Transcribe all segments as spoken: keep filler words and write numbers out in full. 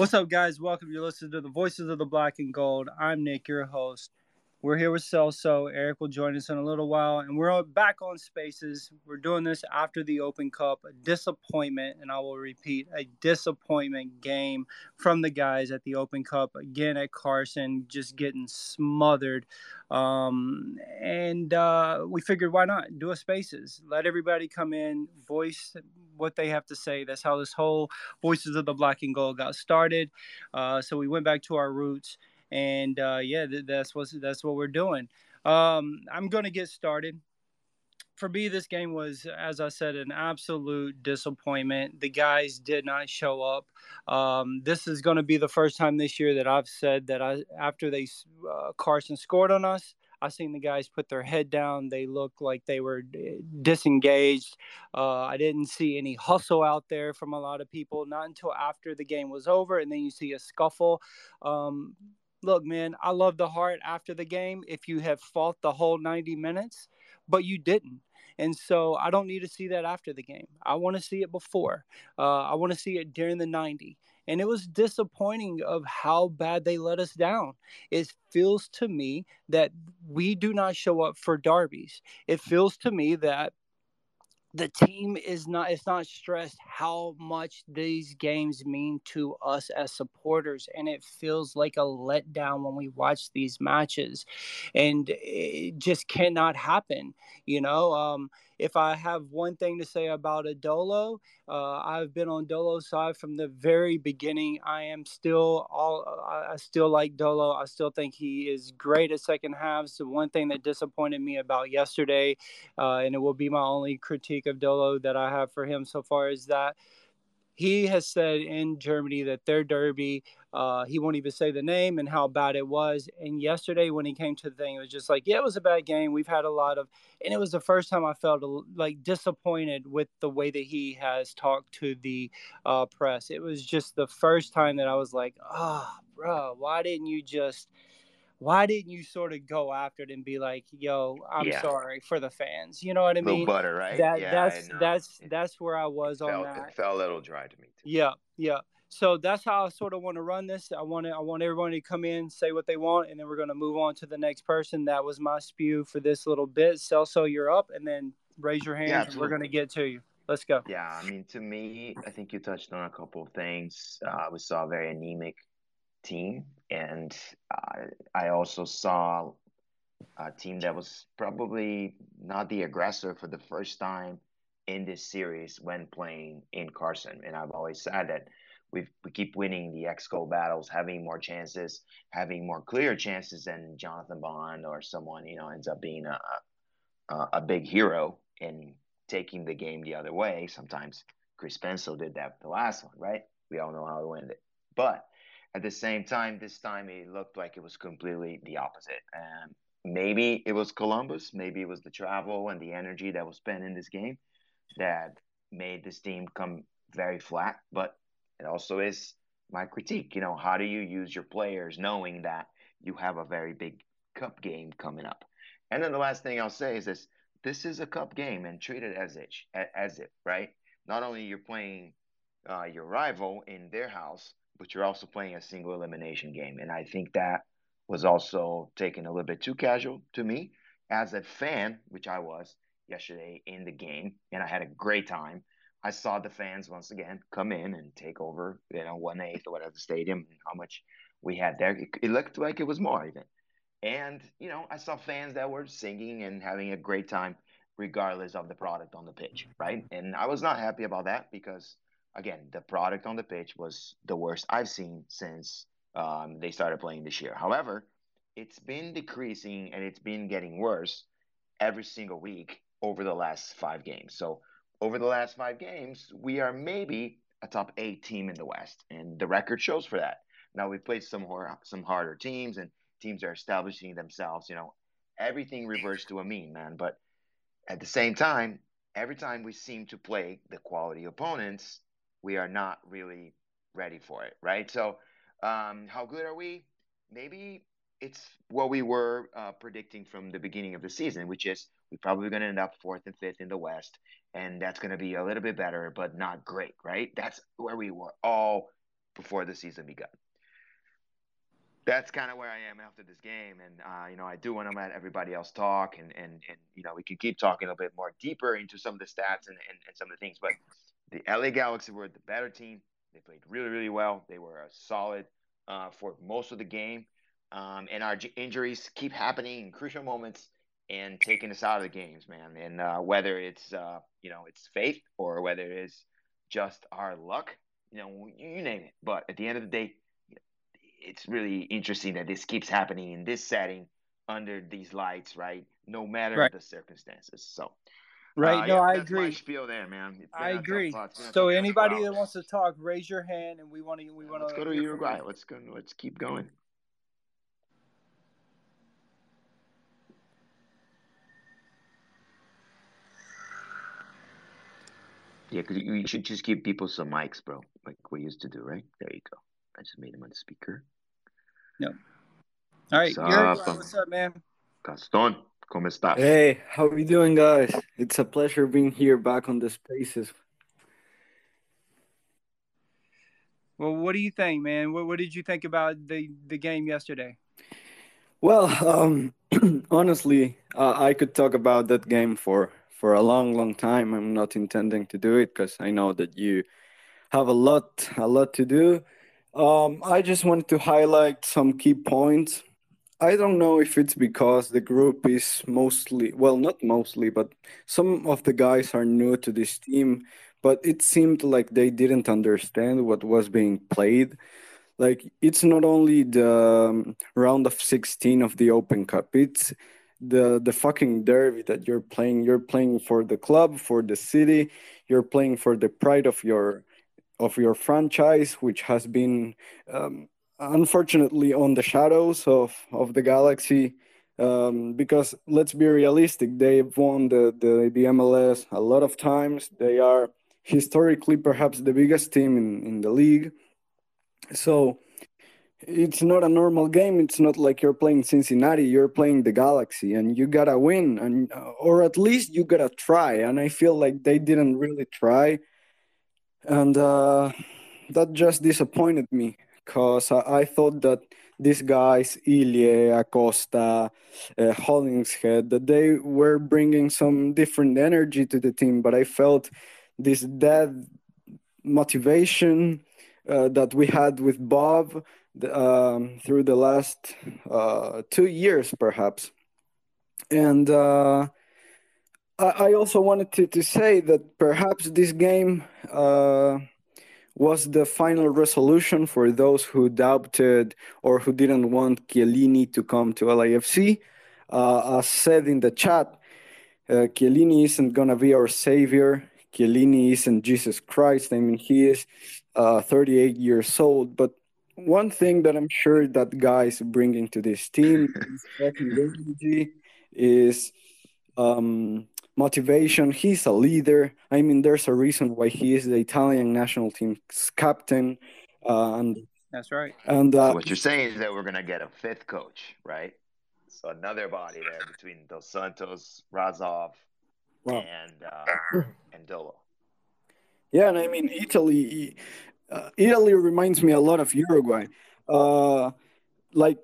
What's up, guys? Welcome. You're listening to the Voices of the Black and Gold. I'm Nick, your host. We're here with Celso. Eric will join us in a little while, and we're back on Spaces. We're doing this after the Open Cup. A disappointment, and I will repeat, a disappointment game from the guys at the Open Cup. Again, at Carson, just getting smothered. Um, and uh, we figured, why not do a Spaces? Let everybody come in, voice what they have to say. That's how this whole Voices of the Black and Gold got started. Uh, so we went back to our roots, and uh, yeah, th- that's what that's what we're doing. Um, I'm gonna get started. For me, this game was, as I said, an absolute disappointment. The guys did not show up. Um, this is going to be the first time this year that I've said that I after they uh, Carson scored on us, I've seen the guys put their head down. They looked like they were disengaged. Uh, I didn't see any hustle out there from a lot of people, not until after the game was over, and then you see a scuffle. Um, look, man, I love the heart after the game if you have fought the whole ninety minutes, but you didn't. And so I don't need to see that after the game. I want to see it before. Uh, I want to see it during the ninety. And it was disappointing of how bad they let us down. It feels to me that we do not show up for derbies. It feels to me that the team is not, it's not stressed how much these games mean to us as supporters. And it feels like a letdown when we watch these matches, and it just cannot happen. You know, um, if I have one thing to say about a Dolo, uh, I've been on Dolo's side from the very beginning. I am still all, I still like Dolo. I still think he is great at second halves. So one thing that disappointed me about yesterday, uh, and it will be my only critique of Dolo that I have for him so far, is that he has said in Germany that their derby, uh, he won't even say the name and how bad it was. And yesterday when he came to the thing, it was just like, yeah, it was a bad game. We've had a lot of, and it was the first time I felt like disappointed with the way that he has talked to the uh, press. It was just the first time that I was like, oh, bro, why didn't you just, why didn't you sort of go after it and be like, yo, I'm yeah. sorry for the fans. You know what I mean? Little butter, right? That, yeah, that's that's it, that's where I was on felt, that. It felt a little dry to me too. Yeah, yeah. So that's how I sort of want to run this. I want to, I want everyone to come in, say what they want, and then we're going to move on to the next person. That was my spew for this little bit. Celso, you're up, and then raise your hand. Yeah, and we're going to get to you. Let's go. Yeah, I mean, to me, I think you touched on a couple of things. Uh, we saw a very anemic team. And uh, I also saw a team that was probably not the aggressor for the first time in this series when playing in Carson. And I've always said that we we keep winning the X-goal battles, having more chances, having more clear chances than Jonathan Bond or someone, you know, ends up being a a, a big hero and taking the game the other way. Sometimes Chris Pencil did that with the last one, right? We all know how it ended. But at the same time, this time it looked like it was completely the opposite. Um, maybe it was Columbus. Maybe it was the travel and the energy that was spent in this game that made this team come very flat. But it also is my critique. You know, how do you use your players knowing that you have a very big cup game coming up? And then the last thing I'll say is this. This is a cup game, and treat it as it, as it right? Not only you're playing uh, your rival in their house, but you're also playing a single elimination game. And I think that was also taken a little bit too casual to me as a fan, which I was yesterday in the game, and I had a great time. I saw the fans once again come in and take over, you know, one-eighth or whatever the stadium and how much we had there. It, it looked like it was more even. And, you know, I saw fans that were singing and having a great time regardless of the product on the pitch, right? And I was not happy about that because – again, the product on the pitch was the worst I've seen since um, they started playing this year. However, it's been decreasing and it's been getting worse every single week over the last five games. So over the last five games, we are maybe a top eight team in the West, and the record shows for that. Now, we've played some hor- some harder teams, and teams are establishing themselves. You know, everything reverts to a mean, man. But at the same time, every time we seem to play the quality opponents, we are not really ready for it, right? So um, how good are we? Maybe it's what we were uh, predicting from the beginning of the season, which is we're probably going to end up fourth and fifth in the West, and that's going to be a little bit better, but not great, right? That's where we were all before the season begun. That's kind of where I am after this game. And, uh, you know, I do want to let everybody else talk. And, and, and you know, we could keep talking a bit more deeper into some of the stats and, and, and some of the things. But the L A Galaxy were the better team. They played really, really well. They were a solid uh, for most of the game. Um, and our g- injuries keep happening in crucial moments and taking us out of the games, man. And uh, whether it's, uh, you know, it's fate or whether it is just our luck, you know, you, you name it. But at the end of the day, it's really interesting that this keeps happening in this setting under these lights, right? No matter right. the circumstances. So, right. Uh, no, yeah, I that's agree. My spiel there, man. I agree. So anybody that wants to talk, raise your hand, and we want to. We want to. Let's go to Uruguay. Let's go. Let's keep going. Yeah, because you should just give people some mics, bro, like we used to do, right? There you go. I just made him on speaker. No. All right. What's up, um, what's up, man? Gaston, ¿cómo estás? Hey, how are you doing, guys? It's a pleasure being here back on the spaces. Well, what do you think, man? What, what did you think about the, the game yesterday? Well, um, honestly, uh, I could talk about that game for, for a long, long time. I'm not intending to do it because I know that you have a lot, a lot to do. Um, I just wanted to highlight some key points. I don't know if it's because the group is mostly, well, not mostly, but some of the guys are new to this team, but it seemed like they didn't understand what was being played. Like, it's not only the um, round of sixteen of the Open Cup, it's the the fucking derby that you're playing. You're playing for the club, for the city, you're playing for the pride of your of your franchise, which has been um, unfortunately on the shadows of, of the Galaxy. Um, because let's be realistic, they've won the, the, the M L S a lot of times. They are historically perhaps the biggest team in, in the league. So it's not a normal game. It's not like you're playing Cincinnati, you're playing the Galaxy, and you gotta win, and or at least you gotta try. And I feel like they didn't really try. And uh, that just disappointed me, because I, I thought that these guys, Ilie, Acosta, uh, Hollingshead, that they were bringing some different energy to the team. But I felt this dead motivation uh, that we had with Bob um, through the last uh, two years, perhaps. And uh, I also wanted to, to say that perhaps this game uh, was the final resolution for those who doubted or who didn't want Chiellini to come to L A F C. Uh, as said in the chat, uh, Chiellini isn't going to be our savior. Chiellini isn't Jesus Christ. I mean, he is uh, thirty-eight years old. But one thing that I'm sure that guy is bringing to this team is... Um, motivation. He's a leader. I mean, there's a reason why he is the Italian national team's captain. Uh, and that's right. And uh, so what you're saying is that we're going to get a fifth coach, right? So another body there between Dos Santos, Razov, wow. and uh, and Dolo. Yeah, and I mean, Italy. Uh, Italy reminds me a lot of Uruguay. Uh, like,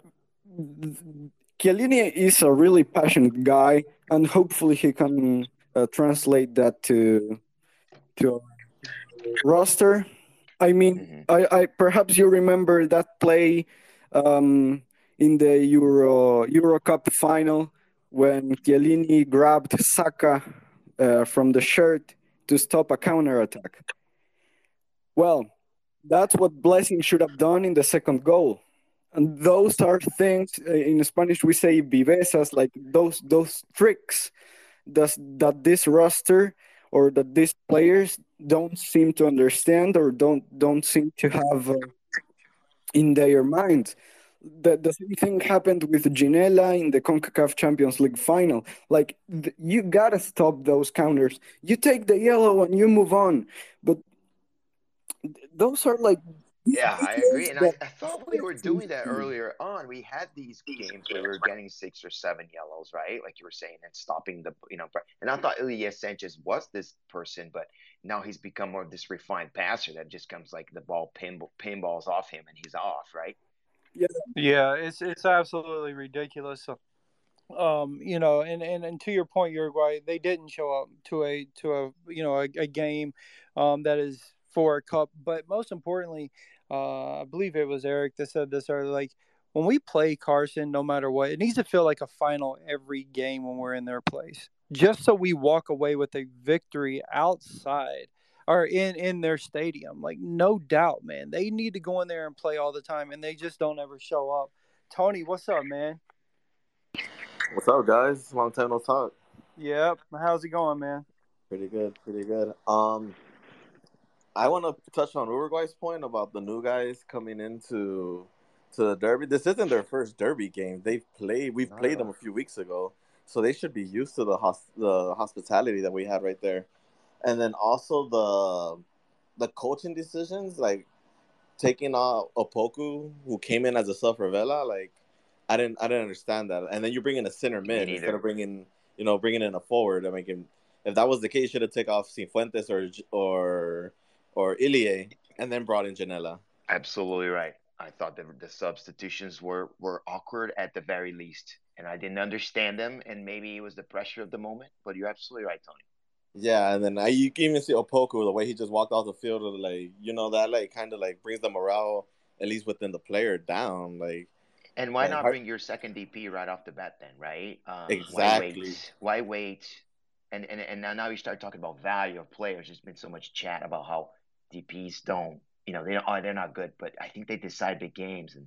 Chiellini is a really passionate guy. And hopefully he can uh, translate that to to roster. I mean, mm-hmm. I, I perhaps you remember that play um, in the Euro Euro Cup final when Chiellini grabbed Saka uh, from the shirt to stop a counterattack. Well, that's what Blessing should have done in the second goal. And those are things, uh, in Spanish we say vivezas, like those those tricks that, that this roster or that these players don't seem to understand or don't don't seem to have uh, in their minds. The, the same thing happened with Ginella in the CONCACAF Champions League final. Like, th- you got to stop those counters. You take the yellow and you move on. But th- those are like... Yeah, I agree. And I, I thought we were doing that earlier on. We had these games where we were getting six or seven yellows, right? Like you were saying, and stopping the, you know, and I thought Ilie Sánchez was this person, but now he's become more of this refined passer that just comes like the ball pin, pinballs off him and he's off, right? Yeah, yeah, it's it's absolutely ridiculous. Um, you know, and, and, and to your point, Uruguay, they didn't show up to a to a you know a, a game um, that is for a cup, but most importantly. Uh, I believe it was Eric that said this earlier, like when we play Carson, no matter what, it needs to feel like a final every game when we're in their place, just so we walk away with a victory outside or in, in their stadium. Like, no doubt, man, they need to go in there and play all the time, and they just don't ever show up. Tony, what's up, man? What's up, guys? Long time no talk. Yep. How's it going, man? Pretty good. Pretty good. Um, I want to touch on Uruguay's point about the new guys coming into to the derby. This isn't their first derby game. They've played. We've oh. played them a few weeks ago, so they should be used to the hosp- the hospitality that we had right there. And then also the the coaching decisions, like taking out Opoku, who came in as a sub for Vela. Like I didn't I didn't understand that. And then you bring in a center mid instead of bringing you know bringing in a forward. I mean, if that was the case, you should have taken off Cifuentes or or. or Ilie, and then brought in Janela. Absolutely right. I thought that the substitutions were, were awkward at the very least, and I didn't understand them, and maybe it was the pressure of the moment, but you're absolutely right, Tony. Yeah, and then I, you can even see Opoku, the way he just walked off the field, like, you know, that like kind of like brings the morale, at least within the player, down. Like, And why like, not hard... bring your second D P right off the bat then, right? Um, exactly. Why wait? Why wait? And, and, and now, now you start talking about value of players. There's been so much chat about how D Ps don't, you know, they don't, oh, they're not good, but I think they decide big games, and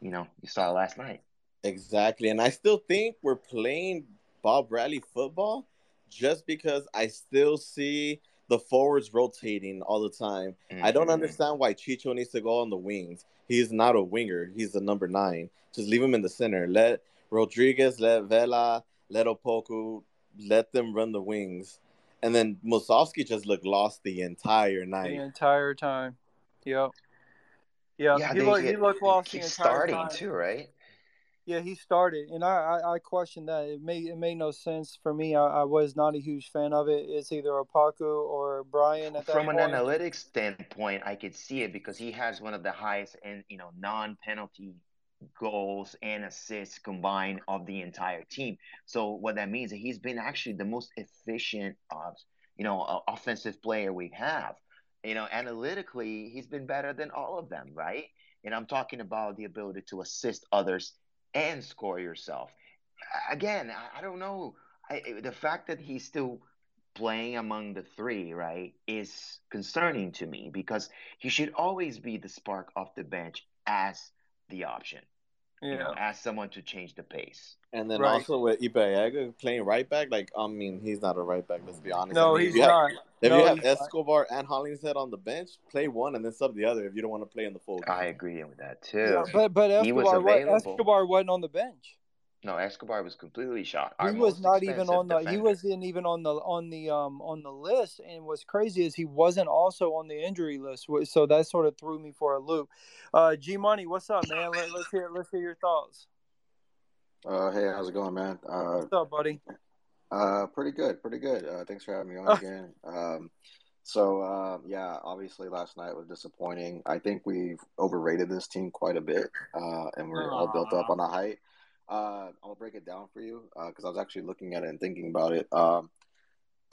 you know, you saw it last night. Exactly, and I still think we're playing Bob Bradley football, just because I still see the forwards rotating all the time. Mm-hmm. I don't understand why Chicho needs to go on the wings. He's not a winger. He's the number nine. Just leave him in the center. Let Rodriguez, let Vela, let Opoku, let them run the wings. And then Musovski just looked lost the entire night. The entire time. Yep. Yeah, yeah he, looked, get, he looked lost the entire starting time. starting, too, right? Yeah, he started. And I, I, I questioned that. It made, it made no sense for me. I, I was not a huge fan of it. It's either Opoku or Brian at that From point. An analytics standpoint, I could see it because he has one of the highest and you know non-penalty goals and assists combined of the entire team. So what that means is he's been actually the most efficient, uh, you know, uh, offensive player we have. You know, analytically, he's been better than all of them, right? And I'm talking about the ability to assist others and score yourself. Again, I, I don't know. I, the fact that he's still playing among the three, right, is concerning to me because he should always be the spark off the bench as the option. Yeah. You know, ask someone to change the pace. And then right. also with Ibeaga playing right back, like, I mean, he's not a right back, let's be honest. No, I mean, he's if not. Have, if no, you have Escobar not. and Hollingshead on the bench, play one and then sub the other if you don't want to play in the full. I agree with that, too. Yeah, but but Escobar, he was Escobar wasn't on the bench. No, Escobar was completely shot. Our he was not even on the defender. He wasn't even on the on the um on the list. And what's crazy is he wasn't also on the injury list. So that sort of threw me for a loop. Uh, G Money, what's up, man? Let, let's hear let's hear your thoughts. Uh, hey, how's it going, man? Uh, what's up, buddy? Uh, pretty good, pretty good. Uh, thanks for having me on again. Um, so uh, yeah, obviously last night was disappointing. I think we've overrated this team quite a bit, uh, and we're Aww. all built up on a hype. Uh, I'll break it down for you because uh, I was actually looking at it and thinking about it. Um,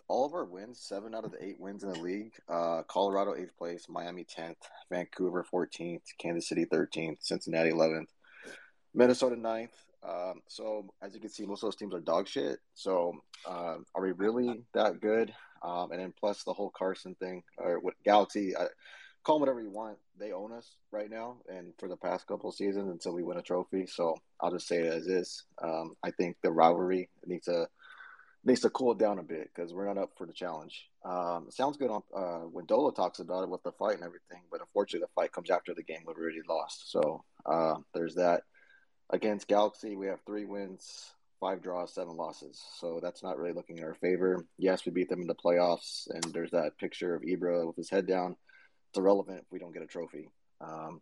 all of our wins, seven out of the eight wins in the league, uh, Colorado eighth place, Miami tenth, Vancouver fourteenth, Kansas City thirteenth, Cincinnati eleventh, Minnesota ninth. Um, so as you can see, most of those teams are dog shit. So uh, are we really that good? Um, and then plus the whole Carson thing or with Galaxy, I, call them whatever you want. They own us right now and for the past couple of seasons until we win a trophy. So I'll just say it as is. Um, I think the rivalry needs to needs to cool down a bit because we're not up for the challenge. Um, sounds good on, uh, when Dolo talks about it with the fight and everything, but unfortunately the fight comes after the game we've already lost. So uh, there's that. Against Galaxy, we have three wins, five draws, seven losses. So that's not really looking in our favor. Yes, we beat them in the playoffs, and there's that picture of Ibra with his head down. Irrelevant if we don't get a trophy. Um,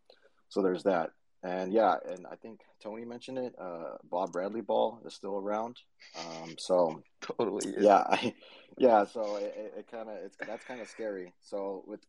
so there's that. And yeah, and I think Tony mentioned it, uh, Bob Bradley ball is still around. Um, so totally. Is. Yeah. I, yeah. So it, it kind of, it's, that's kind of scary. So with,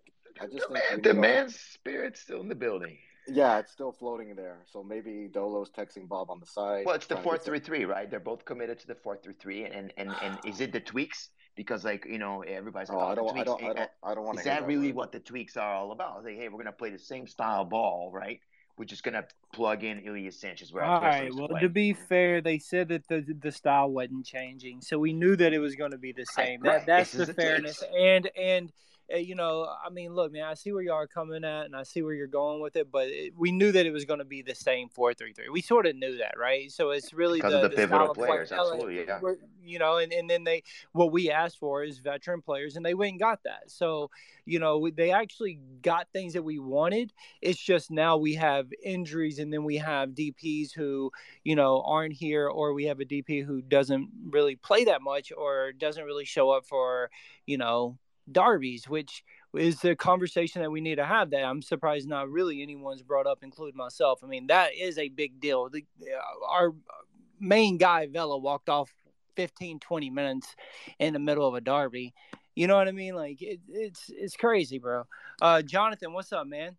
I just the think man, the know, man's spirit's still in the building. Yeah. It's still floating there. So maybe Dolo's texting Bob on the side. Well, it's the four three three, right? They're both committed to the four three three. And, and, and is it the tweaks? Because, like, you know, everybody's like, oh, oh I, don't, tweaks, I don't, I don't, I don't want to. Is that really that, what the tweaks are all about? Like, hey, we're going to play the same style ball, right? We're just going to plug in Ilie Sánchez. Where all right, well, to, to be fair, they said that the the style wasn't changing. So we knew that it was going to be the same. Right, that, right. That's this the fairness. And, and uh, you know, I mean, look, man, I see where you are coming at and I see where you're going with it. But it, we knew that it was going to be the same four three three. We sort of knew that, right? So it's really because the, of the, the pivotal players. Play, absolutely, yeah. You know, and, and then they what we asked for is veteran players, and they went and got that. So, you know, they actually got things that we wanted. It's just now we have injuries, and then we have D Ps who, you know, aren't here, or we have a D P who doesn't really play that much or doesn't really show up for, you know, derbies, which is the conversation that we need to have. That I'm surprised not really anyone's brought up, including myself. I mean, that is a big deal. The, our main guy, Vela, walked off fifteen, twenty minutes in the middle of a derby. You know what I mean? Like, it, it's it's crazy, bro. Uh, Jonathan, what's up, man?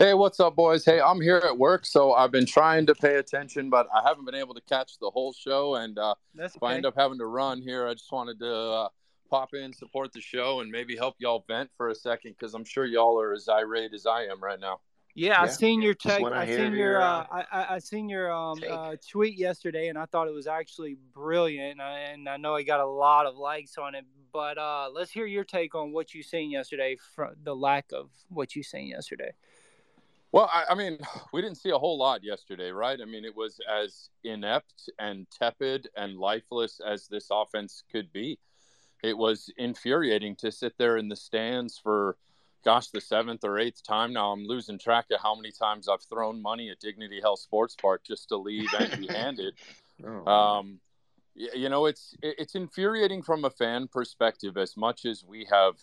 Hey, what's up, boys? Hey, I'm here at work, so I've been trying to pay attention, but I haven't been able to catch the whole show, and uh, That's okay. If I end up having to run here, I just wanted to uh, pop in, support the show, and maybe help y'all vent for a second, because I'm sure y'all are as irate as I am right now. Yeah, yeah, I seen your text. I, I seen your, your uh, uh, I, I seen your um, uh, tweet yesterday, and I thought it was actually brilliant. And I, and I know I got a lot of likes on it, but uh, let's hear your take on what you seen yesterday. From the lack of what you seen yesterday. Well, I, I mean, we didn't see a whole lot yesterday, right? I mean, it was as inept and tepid and lifeless as this offense could be. It was infuriating to sit there in the stands for. Gosh, the seventh or eighth time now. I'm losing track of how many times I've thrown money at Dignity Health Sports Park just to leave empty-handed. Oh, um, you know, it's it's infuriating from a fan perspective. As much as we have,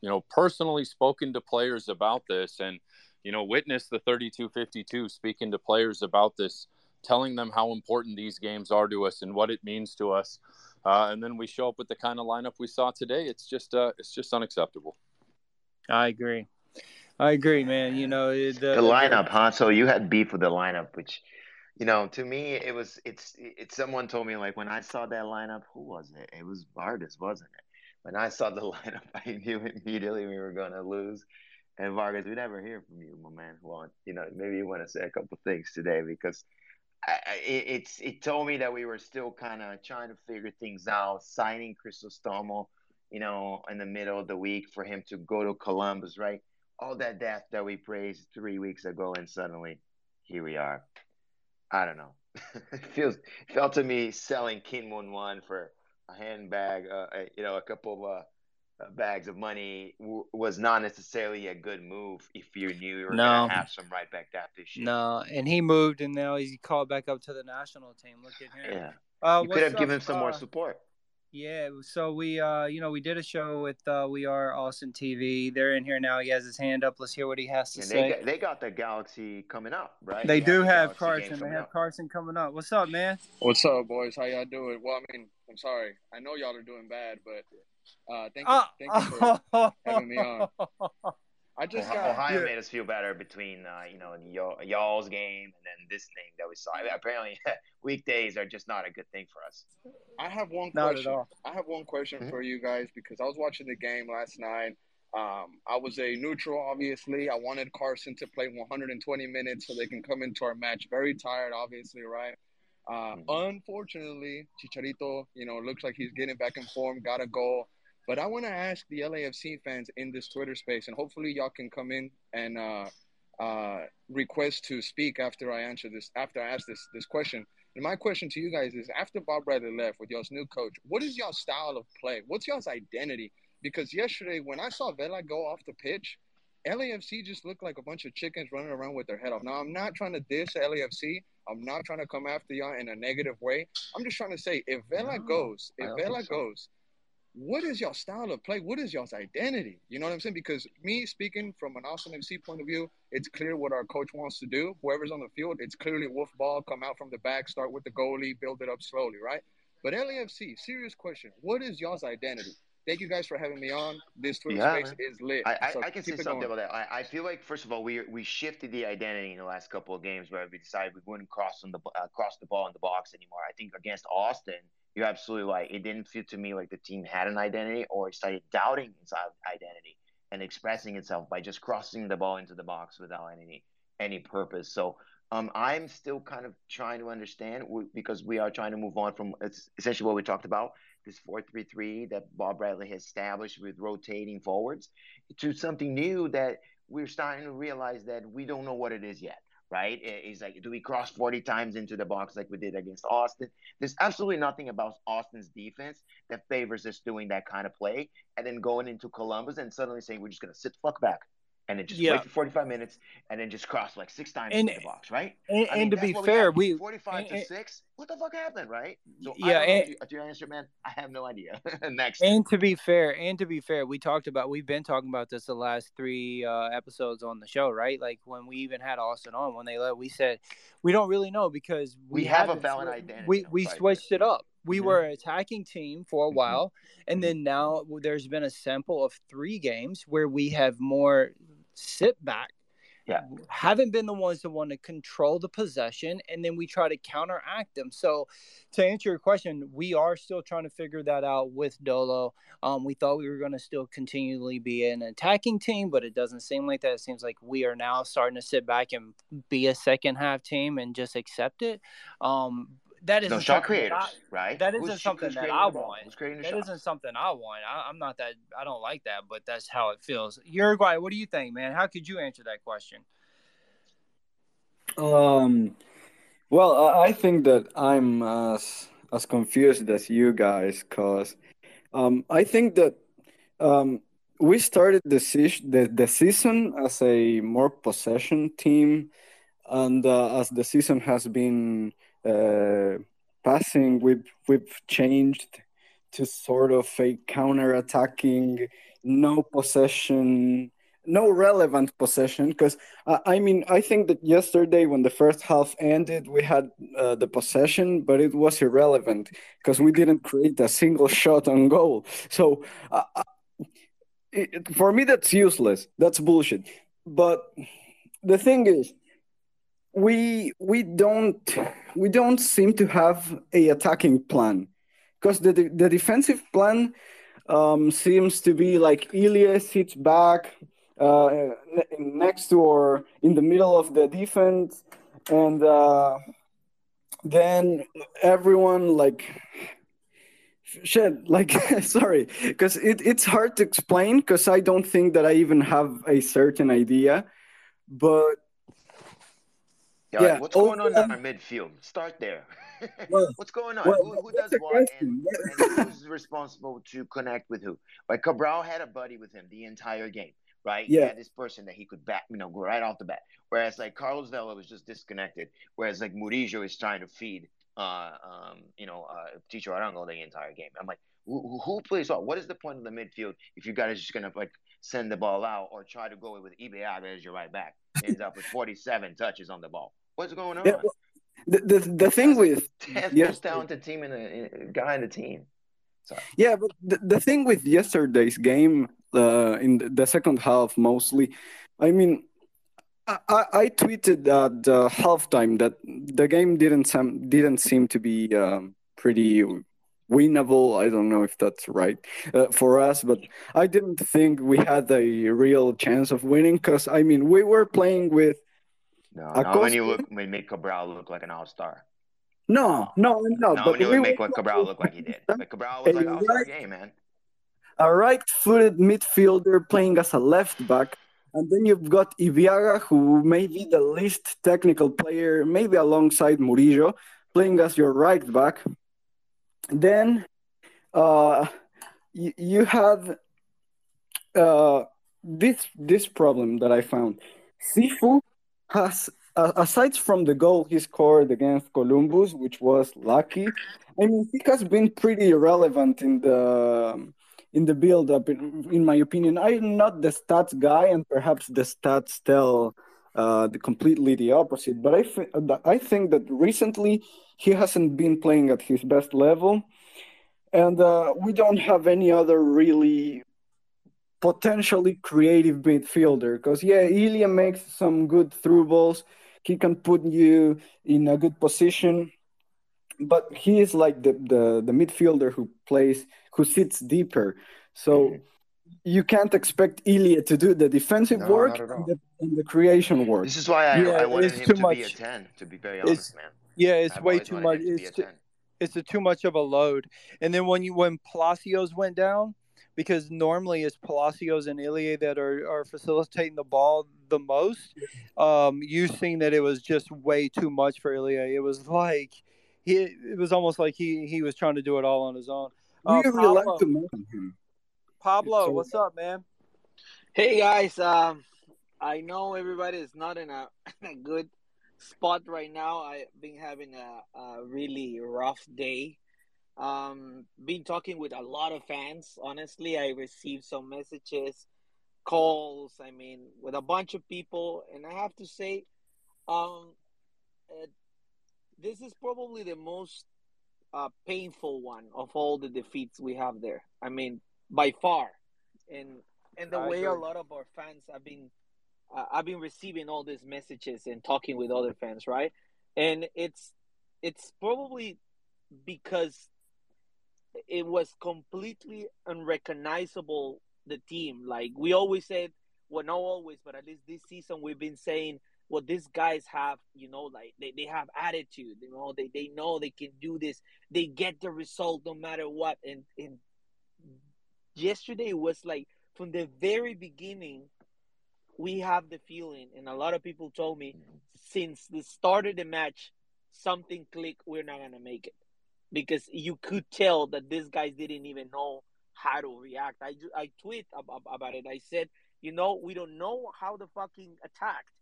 you know, personally spoken to players about this, and you know, witnessed the thirty-two fifty-two speaking to players about this, telling them how important these games are to us and what it means to us, uh, and then we show up with the kind of lineup we saw today. It's just uh, it's just unacceptable. I agree. I agree, man. You know, the, the lineup, huh? So you had beef with the lineup, which, you know, to me, it was, it's, it's someone told me, like, when I saw that lineup, who was it? It was Vargas, wasn't it? When I saw the lineup, I knew immediately we were going to lose. And Vargas, we never hear from you, my man. Well, you know, maybe you want to say a couple things today, because I, it, it's, it told me that we were still kind of trying to figure things out, signing Crisostomo, you know, in the middle of the week for him to go to Columbus, right? All that death that we praised three weeks ago, and suddenly here we are. I don't know. it feels it felt to me selling Kin Moon One for a handbag, uh, you know, a couple of uh, bags of money w- was not necessarily a good move if you knew you were no. going to have some right back that this year. No, and he moved, and now he's called back up to the national team. Look at him. Yeah. Uh, you could have up? given him some uh, more support. Yeah, so we, uh, you know, we did a show with uh, We Are Austin T V. They're in here now. He has his hand up. Let's hear what he has to and say. They got, they got the Galaxy coming up, right? They, they do have, have Carson. They have up. Carson coming up. What's up, man? What's up, boys? How y'all doing? Well, I mean, I'm sorry. I know y'all are doing bad, but uh, thank, uh, you, thank you for having me on. I just Ohio, got Ohio yeah. made us feel better between, uh, you know, y'all, y'all's game and then this thing that we saw. I mean, apparently, weekdays are just not a good thing for us. I have one not question. At all. I have one question mm-hmm. for you guys, because I was watching the game last night. Um, I was a neutral, obviously. I wanted Carson to play one hundred twenty minutes so they can come into our match very tired, obviously, right? Uh, mm-hmm. Unfortunately, Chicharito, you know, looks like he's getting back in form, got a goal. But I want to ask the L A F C fans in this Twitter space, and hopefully y'all can come in and uh, uh, request to speak after I answer this, after I ask this this question. And my question to you guys is: after Bob Bradley left with y'all's new coach, what is y'all's style of play? What's y'all's identity? Because yesterday, when I saw Vela go off the pitch, L A F C just looked like a bunch of chickens running around with their head off. Now, I'm not trying to diss L A F C. I'm not trying to come after y'all in a negative way. I'm just trying to say, if Vela no, goes, if Vela so. goes. what is your style of play? What is y'all's identity? You know what I'm saying? Because me speaking from an Austin F C point of view, it's clear what our coach wants to do. Whoever's on the field, it's clearly wolf ball, come out from the back, start with the goalie, build it up slowly, right? But L A F C, serious question. What is y'all's identity? Thank you guys for having me on. This Twitter yeah, space man. is lit. I, I, so I can say something going. about that. I, I feel like, first of all, we we shifted the identity in the last couple of games where we decided we wouldn't cross, on the, uh, cross the ball in the box anymore. I think against Austin, you're absolutely right. It didn't feel to me like the team had an identity or started doubting its identity and expressing itself by just crossing the ball into the box without any any purpose. So um, I'm still kind of trying to understand because we are trying to move on from it's essentially what we talked about, this four three three that Bob Bradley has established with rotating forwards to something new that we're starting to realize that we don't know what it is yet. Right? It's like, do we cross forty times into the box like we did against Austin? There's absolutely nothing about Austin's defense that favors us doing that kind of play and then going into Columbus and suddenly saying, we're just going to sit the fuck back and then just yeah. wait for forty-five minutes and then just cross like six times and, into the box, right? And, I mean, and to be fair, we, we – forty-five and, to and, six, what the fuck happened, right? So yeah, I don't know and, to your answer, man, I have no idea. Next. And to be fair, and to be fair, we talked about – we've been talking about this the last three uh, episodes on the show, right? Like when we even had Austin on, when they left, we said we don't really know because – We, we have a valid identity. We, we switched it up. We mm-hmm. were an attacking team for a while, mm-hmm. and then now there's been a sample of three games where we have more – sit back, yeah. haven't been the ones that want to control the possession, and then we try to counteract them. So to answer your question, we are still trying to figure that out with Dolo. Um, we thought we were going to still continually be an attacking team, but it doesn't seem like that. It seems like we are now starting to sit back and be a second-half team and just accept it. Um, That isn't no shot creators, I, right? That isn't who's, something who's that I want. That shot? isn't something I want. I, I'm not that. I don't like that, but that's how it feels. Uruguay, what do you think, man? How could you answer that question? Um, well, I think that I'm as as confused as you guys, cause um, I think that um, we started the se- the the season as a more possession team, and uh, as the season has been. Uh, passing, we've we've changed to sort of a counter-attacking, no possession, no relevant possession. Because uh, I mean, I think that yesterday when the first half ended, we had uh, the possession, but it was irrelevant because we didn't create a single shot on goal. So uh, it, for me, that's useless. That's bullshit. But the thing is. We we don't we don't seem to have a attacking plan because the de- the defensive plan um, seems to be like Ilie sits back uh, next to or in the middle of the defense and uh, then everyone like shit like sorry because it, it's hard to explain because I don't think that I even have a certain idea but. Yeah, yeah. Like, what's oh, going on um, in our midfield? Start there. Well, what's going on? Well, who, who does what? And, and who's responsible to connect with who? Like Cabral had a buddy with him the entire game, right? Yeah, he had this person that he could bat, you know, go right off the bat. Whereas like Carlos Vela was just disconnected. Whereas like Murillo is trying to feed, uh, um, you know, uh, Chicho Arango the entire game. I'm like, who, who plays what? What is the point of the midfield if you guys are just gonna like send the ball out or try to go with Ibeaga as your right back? Ends up with forty-seven touches on the ball. What's going on? Yeah, well, the, the the thing with yes, most talented team and a guy in the team. Sorry. Yeah, but the, the thing with yesterday's game uh, in the, the second half mostly. I mean, I, I, I tweeted at uh, halftime that the game didn't seem didn't seem to be um, pretty winnable. I don't know if that's right uh, for us, but I didn't think we had a real chance of winning because I mean we were playing with. No, Acosta. Not when you look, when you make Cabral look like an all-star. No, no, no. No, but you we make what Cabral look like he did. Like Cabral was like an all-star right, game, man. A right-footed midfielder playing as a left back, and then you've got Ibeaga, who may be the least technical player, maybe alongside Murillo, playing as your right back. Then uh, you, you have uh, this this problem that I found. Sifu. Has, uh, aside from the goal he scored against Columbus, which was lucky, I mean, he has been pretty irrelevant in the in the build-up, in, in my opinion. I'm not the stats guy, and perhaps the stats tell uh, the, completely the opposite. But I, th- I think that recently he hasn't been playing at his best level. And uh, we don't have any other really potentially creative midfielder. Because, yeah, Ilie makes some good through balls. He can put you in a good position. But he is like the, the, the midfielder who plays, who sits deeper. So mm-hmm. you can't expect Ilie to do the defensive no, work and the, and the creation work. This is why I, yeah, I wanted him to much. be a ten, to be very honest, it's, man. Yeah, it's I've way too much. It's, to it's a too much of a load. And then when you when Palacios went down, because normally it's Palacios and Ilie that are, are facilitating the ball the most, um, you've seen that it was just way too much for Ilie. It was like... He it was almost like he, he was trying to do it all on his own. Uh, we really like to mention him. Pablo, what's up, man? Hey guys, um, I know everybody is not in a, a good spot right now. I've been having a, a really rough day. Um, been talking with a lot of fans. Honestly, I received some messages, calls. I mean, with a bunch of people, and I have to say, um. Uh, This is probably the most uh, painful one of all the defeats we have there. I mean, by far, and and the I way agree. a lot of our fans have been, uh, I've been receiving all these messages and talking with other fans, right? And it's it's probably because it was completely unrecognizable, the team. Like we always said, well, not always, but at least this season we've been saying, well, these guys have, you know, like they, they have attitude, you know, they, they know they can do this. They get the result no matter what. And, and yesterday was like from the very beginning, we have the feeling. And a lot of people told me since the start of the match, something clicked, we're not going to make it. Because you could tell that these guys didn't even know how to react. I, I tweet about it. I said, you know, we don't know how the fucking attacked.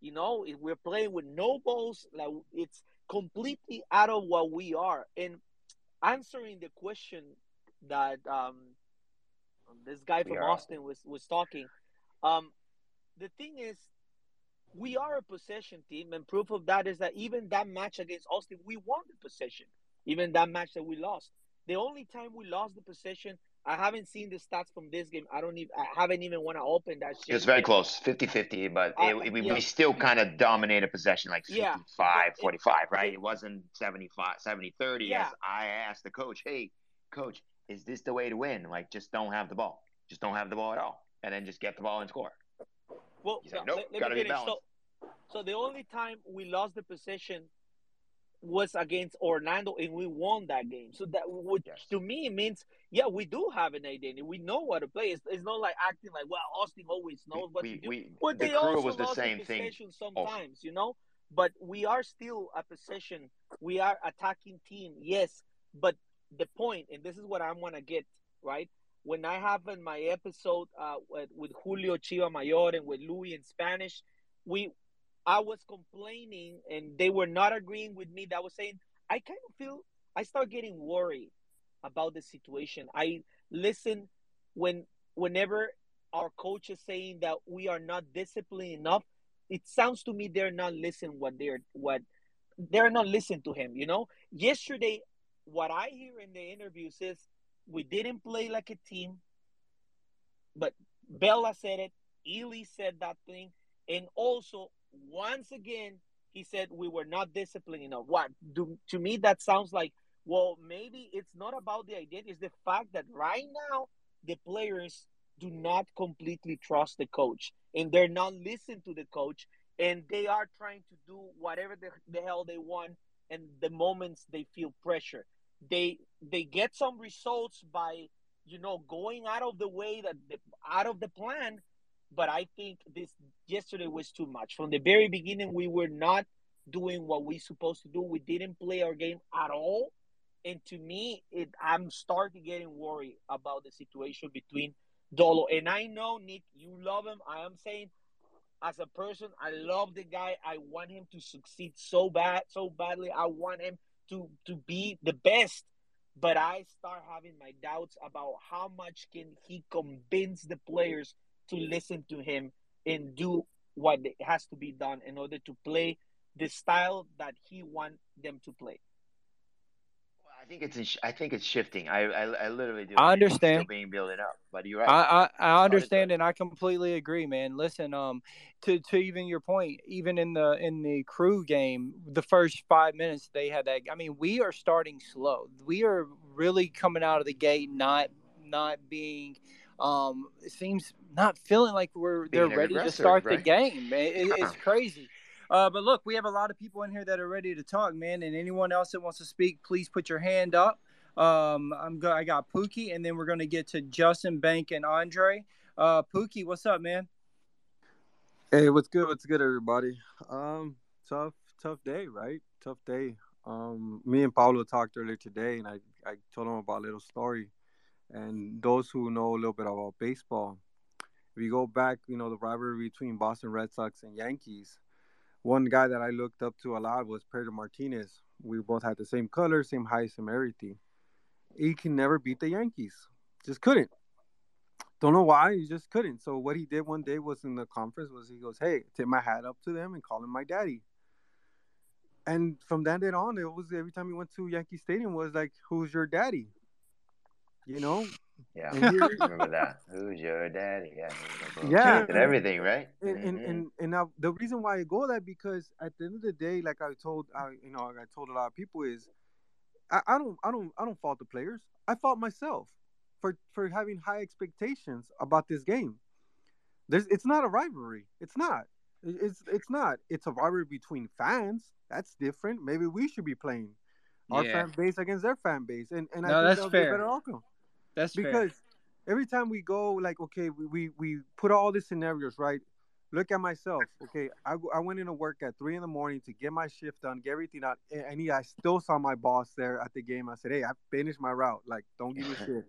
You know, we're playing with no balls. Like it's completely out of what we are. And answering the question that um, this guy from Austin was, was talking, um, the thing is, we are a possession team. And proof of that is that even that match against Austin, we won the possession. Even that match that we lost. The only time we lost the possession, I haven't seen the stats from this game. I don't even. I haven't even want to open that shit. It was very close, fifty-fifty, but uh, it, it, yeah. we still kind of dominated possession, like fifty-five, yeah. forty-five, it, right? It wasn't seventy-five, seventy, thirty. Yeah. As I asked the coach, hey, coach, is this the way to win? Like, just don't have the ball. Just don't have the ball at all, and then just get the ball and score. Well, He's like, nope, let, gotta let me be balanced. So, so the only time we lost the possession was against Orlando, and we won that game. So that would, yes. to me means, yeah, we do have an identity. We know what to play. It's, it's not like acting like, well, Austin always knows what we, to do. We, but the they crew also was the same thing sometimes, also. you know. But we are still a possession. We are attacking team, yes. But the point, and this is what I'm gonna get right when I have in my episode uh, with Julio Chivamayor and with Louis in Spanish, we. I was complaining and they were not agreeing with me. That was saying, I kind of feel, I start getting worried about the situation. I listen when, whenever our coach is saying that we are not disciplined enough, it sounds to me they're not listening what they're, what they're not listening to him. You know, yesterday, what I hear in the interviews is we didn't play like a team, but Vela said it, Ilie said that thing. And also, once again, he said we were not disciplined enough. What do, to me that sounds like? Well, maybe it's not about the identity; it's the fact that right now the players do not completely trust the coach, and they're not listening to the coach, and they are trying to do whatever the, the hell they want. And the moments they feel pressure, they they get some results by you know going out of the way that the, out of the plan. But I think this yesterday was too much. From the very beginning, we were not doing what we supposed to do. We didn't play our game at all. And to me, it, I'm starting getting worried about the situation between Dolo. And I know, Nick, you love him. I am saying, as a person, I love the guy. I want him to succeed so bad, so badly. I want him to, to be the best. But I start having my doubts about how much can he convince the players to listen to him and do what has to be done in order to play the style that he wants them to play. Well, I think it's I think it's shifting. I I, I literally do. I understand. It's still being built up, but you're right. I I, I understand, and I completely agree, man. Listen, um, to to even your point, even in the in the Crew game, the first five minutes they had that. I mean, we are starting slow. We are really coming out of the gate, not not being. Um, it seems not feeling like we're they're ready to start right? the game. Man. It, it's crazy. Uh, but look, we have a lot of people in here that are ready to talk, man. And anyone else that wants to speak, please put your hand up. Um, I'm go- I got Pookie, and then we're going to get to Justin, Bank, and Andre. Uh, Pookie, what's up, man? Hey, what's good? What's good, everybody? Um, tough, tough day, right? Tough day. Um, me and Pablo talked earlier today, and I, I told him about a little story. And those who know a little bit about baseball, if you go back, you know, the rivalry between Boston Red Sox and Yankees, one guy that I looked up to a lot was Pedro Martinez. We both had the same color, same height, same everything. He can never beat the Yankees. Just couldn't. Don't know why. He just couldn't. So what he did one day was in the conference was he goes, hey, take my hat up to them and call him my daddy. And from that day on, it was every time he went to Yankee Stadium was like, who's your daddy? You know? Yeah, I remember that. Who's your daddy? Yeah. Yeah. And everything, right? And, mm-hmm. and, and, and now the reason why I go that, because at the end of the day, like I told, I, you know, like I told a lot of people is I, I don't, I don't, I don't fault the players. I fault myself for, for having high expectations about this game. There's, it's not a rivalry. It's not, it's, it's not, it's a rivalry between fans. That's different. Maybe we should be playing our yeah. fan base against their fan base. And, and no, I think that's that'll fair. Be a better outcome. That's because fair. Every time we go, like, okay, we, we, we put all these scenarios, right? Look at myself. Okay, I, I went into work at three in the morning to get my shift done, get everything out. And he, I still saw my boss there at the game. I said, hey, I finished my route. Like, don't give me shit.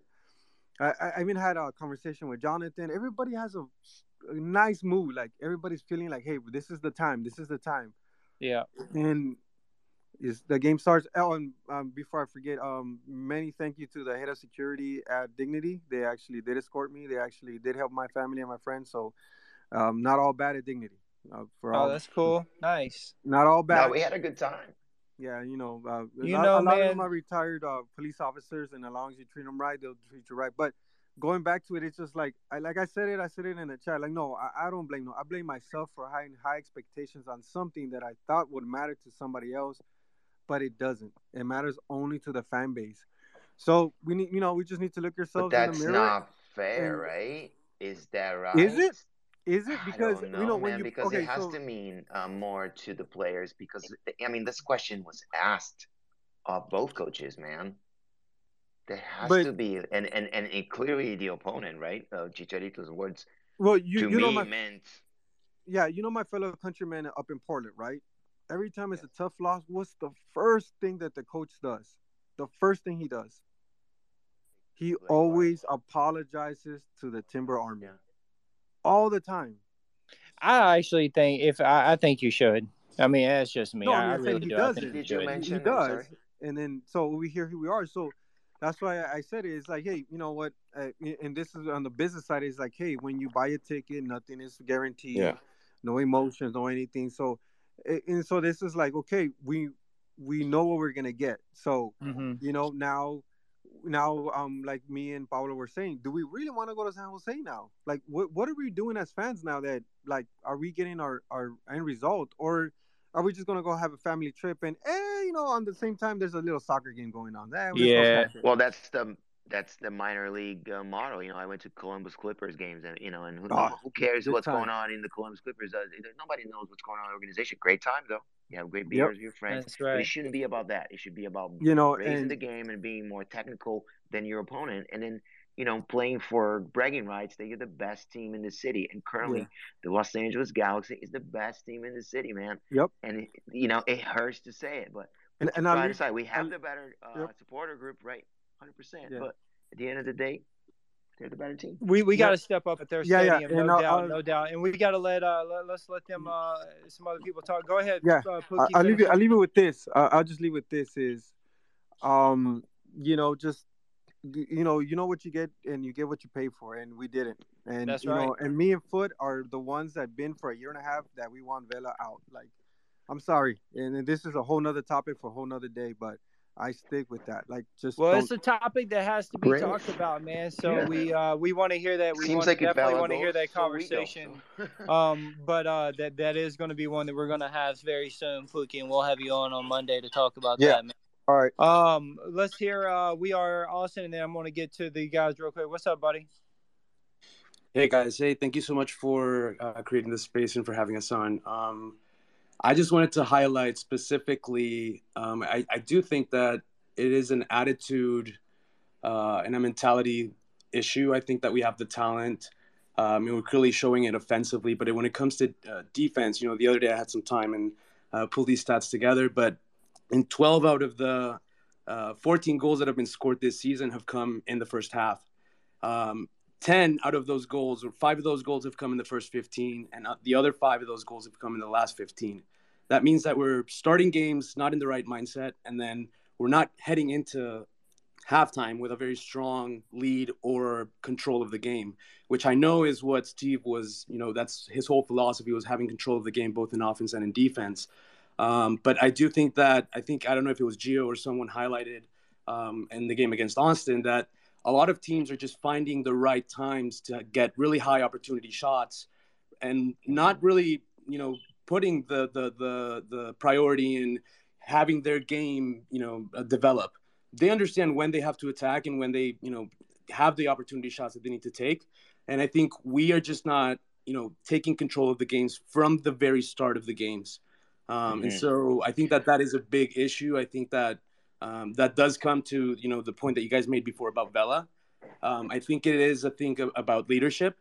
I, I even had a conversation with Jonathan. Everybody has a, a nice mood. Like, everybody's feeling like, hey, this is the time. This is the time. Yeah. And is the game starts. Oh, and um, before I forget, um, many thank you to the head of security at Dignity. They actually did escort me. They actually did help my family and my friends. So, um, not all bad at Dignity. Uh, for oh, all, that's cool. Nice. Not all bad. No, we had a good time. Yeah, you know, uh, you a, know, a lot man. of them are retired uh, police officers, and as long as you treat them right, they'll treat you right. But going back to it, it's just like, I, like I said it, I said it in the chat. Like, no, I, I don't blame no. I blame myself for high high expectations on something that I thought would matter to somebody else. But it doesn't. It matters only to the fan base. So we need, you know, we just need to look ourselves in the mirror. That's not fair, right? Is that right? Is it? Is it? Because I don't know, you know man, when you, because okay, it has so, to mean uh, more to the players. Because I mean, this question was asked of both coaches, man. There has but, to be, and and and it clearly the opponent, right? Uh, Chicharito's words. Well, you, to you me know my, meant. Yeah, you know my fellow countrymen up in Portland, right? Every time it's a tough loss, what's the first thing that the coach does? The first thing he does. He always apologizes to the Timber Army. All the time. I actually think if I, I think you should. I mean, that's just me. No, I, I really he do. Does I think Did you mention he does. And then so we here here we are. So that's why I said it. It's like, hey, you know what? Uh, and this is on the business side. It's like, hey, when you buy a ticket, nothing is guaranteed. Yeah. No emotions, no anything. So and so this is like, okay, we we know what we're gonna get. So mm-hmm. you know now, now um like me and Paolo were saying, do we really want to go to San Jose now? Like, what what are we doing as fans now? That like, are we getting our our end result, or are we just gonna go have a family trip and eh, you know, on the same time there's a little soccer game going on? Eh, yeah, well that's the that's the minor league uh, model. You know, I went to Columbus Clippers games, and you know, and who, oh, who cares what's time. going on in the Columbus Clippers? Uh, nobody knows what's going on in the organization. Great time though. You have great beers yep. with your friends. That's right. But it shouldn't be about that. It should be about you know raising and, the game and being more technical than your opponent, and then you know playing for bragging rights. They are the best team in the city, and currently yeah. the Los Angeles Galaxy is the best team in the city, man. Yep. And it, you know it hurts to say it, but and, and I mean, we have I'm, the better uh, yep. supporter group, right? one hundred percent, yeah. But at the end of the day, they're the better team. We we yeah. got to step up at their yeah, stadium, yeah. no I'll, doubt, I'll, no doubt. And we got to let uh let, let's let them uh some other people talk. Go ahead. Yeah, uh, I'll leave it. I'll leave it with this. Uh, I'll just leave it with this. Is um you know, just, you know, you know what you get and you get what you pay for, and we didn't. And that's you right. know, and me and Foot are the ones that been for a year and a half that we want Vela out. Like, I'm sorry, and, and this is a whole nother topic for a whole nother day, but I stick with that. Like, just well, don't... it's a topic that has to be Great. talked about, man. So yeah. we uh, we want to hear that. We Seems wanna, like definitely want to hear that conversation. So um, but uh, that that is going to be one that we're going to have very soon, Pookie, and we'll have you on on Monday to talk about yeah. that, man. All right. Um, let's hear. Uh, we are Austin, and then I'm going to get to the guys real quick. What's up, buddy? Hey guys. Hey, thank you so much for uh, creating this space and for having us on. Um, I just wanted to highlight specifically, um, I, I do think that it is an attitude uh, and a mentality issue. I think that we have the talent. Um, and we're clearly showing it offensively, but when it comes to uh, defense, you know, the other day I had some time and uh, pulled these stats together, but in twelve out of the uh, fourteen goals that have been scored this season have come in the first half. Um, ten out of those goals, or five of those goals have come in the first fifteen, and the other five of those goals have come in the last fifteen. That means that we're starting games not in the right mindset, and then we're not heading into halftime with a very strong lead or control of the game, which I know is what Steve was, you know, that's his whole philosophy, was having control of the game, both in offense and in defense. Um, but I do think that, I think, I don't know if it was Gio or someone highlighted um, in the game against Austin that a lot of teams are just finding the right times to get really high opportunity shots and not really, you know, putting the the the, the priority in having their game, you know, develop. They understand when they have to attack and when they, you know, have the opportunity shots that they need to take. And I think we are just not, you know, taking control of the games from the very start of the games. Um, mm-hmm. And so I think that that is a big issue. I think that, Um, that does come to, you know, the point that you guys made before about Vela. Um, I think it is a thing about leadership.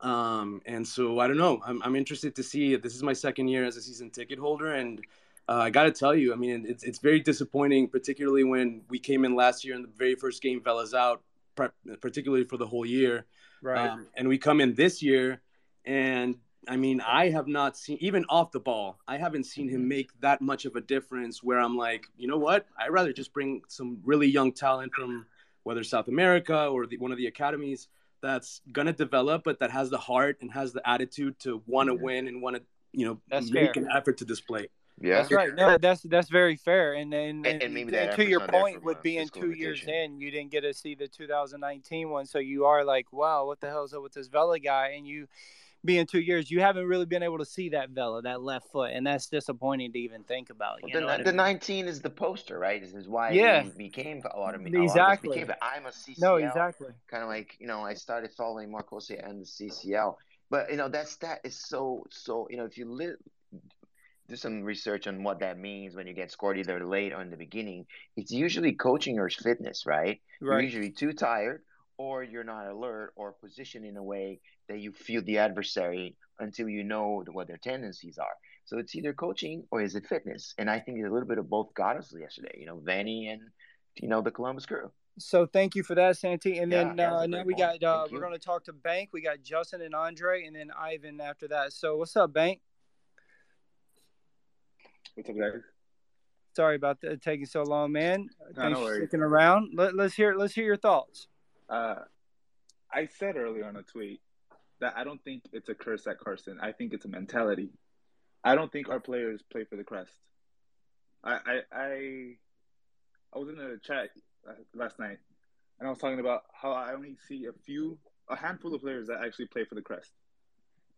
Um, and so, I don't know. I'm, I'm interested to see. This is my second year as a season ticket holder. And uh, I got to tell you, I mean, it's, it's very disappointing, particularly when we came in last year and the very first game Vela's out, particularly for the whole year. Right. Um, and we come in this year and, I mean, I have not seen, even off the ball, I haven't seen him make that much of a difference where I'm like, you know what? I'd rather just bring some really young talent from whether South America or the, one of the academies that's going to develop, but that has the heart and has the attitude to want to win and want to, you know, that's make fair. an effort to display. Yeah, that's right. No, that's that's very fair. And and, and, and, maybe that and to your point with being two years in, you didn't get to see the two thousand nineteen one. So you are like, wow, what the hell is up with this Vela guy? And you... being two years, you haven't really been able to see that Vela, that left foot, and that's disappointing to even think about. You well, know the, the I mean? nineteen is the poster, right? This is why yeah. it became a lot of exactly. Became, I'm a C C L. No, exactly. Kind of like, you know, I started following more closely and the C C L, but you know that stat is so so. You know, if you live. do some research on what that means when you get scored either late or in the beginning, it's usually coaching or fitness, right? right? You're usually too tired, or you're not alert, or positioned in a way that you feel the adversary until you know what their tendencies are. So it's either coaching or is it fitness? And I think a little bit of both got us yesterday, you know, Vanny and, you know, the Columbus Crew. So thank you for that, Santi. And yeah, then uh, now we got, uh, we're going to talk to Bank. We got Justin and Andre and then Ivan after that. So what's up, Bank? What's up, guys? Sorry about the, taking so long, man. No, Thanks no for sticking around. Let, let's hear, let's hear your thoughts. Uh, I said earlier on a tweet that I don't think it's a curse at Carson. I think it's a mentality. I don't think our players play for the crest. I I I, I was in a chat last night, and I was talking about how I only see a few, a handful of players that actually play for the crest.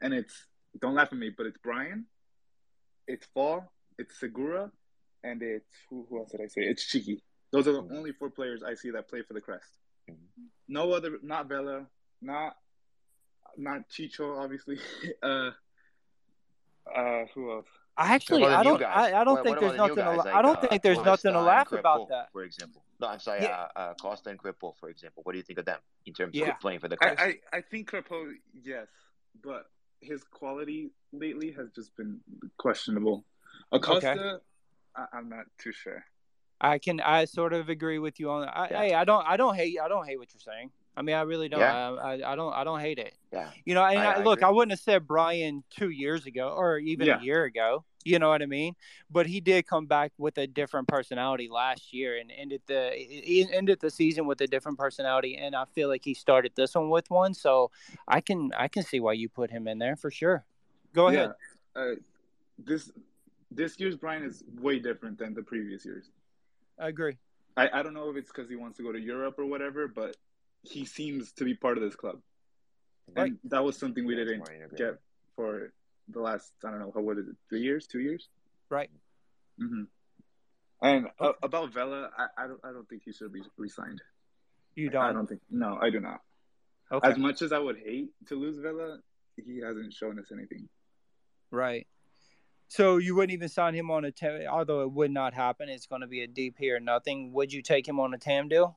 And it's, don't laugh at me, but it's Brian, it's Fall, it's Segura, and it's, who, who else did I say? It's Chiqui. Those are the only four players I see that play for the crest. No other, not Vela, not not Chicho, obviously. uh, uh, who else? I actually, I don't, I, I don't what, think what there's nothing. Guys, al- like, I don't uh, think there's Acosta nothing to laugh Kripple, about that. For example, no, I'm sorry, yeah. uh, uh, Acosta and Kripple, for example. What do you think of them in terms yeah. of playing for the Crest? I, I, I think Kripple, yes, but his quality lately has just been questionable. Acosta, okay. I, I'm not too sure. I can I sort of agree with you on that. I, yeah. Hey, I don't I don't hate I don't hate what you're saying. I mean, I really don't. Yeah. I, I don't. I don't hate it. Yeah. You know, and I, I, look, I, I wouldn't have said Brian two years ago or even yeah. a year ago. You know what I mean? But he did come back with a different personality last year, and ended the he ended the season with a different personality. And I feel like he started this one with one. So I can I can see why you put him in there for sure. Go ahead. Yeah. Uh, this this year's Brian is way different than the previous years. I agree. I, I don't know if it's because he wants to go to Europe or whatever, but he seems to be part of this club. Right. And that was something we didn't get for the last, I don't know, how what is it, three years, two years? Right. Mm-hmm. And okay. uh, about Vela, I, I, don't, I don't think he should be re-signed. You don't? I don't think, no, I do not. Okay. As much as I would hate to lose Vela, he hasn't shown us anything. Right. So you wouldn't even sign him on a tam, although it would not happen. It's going to be a D P or nothing. Would you take him on a T A M deal?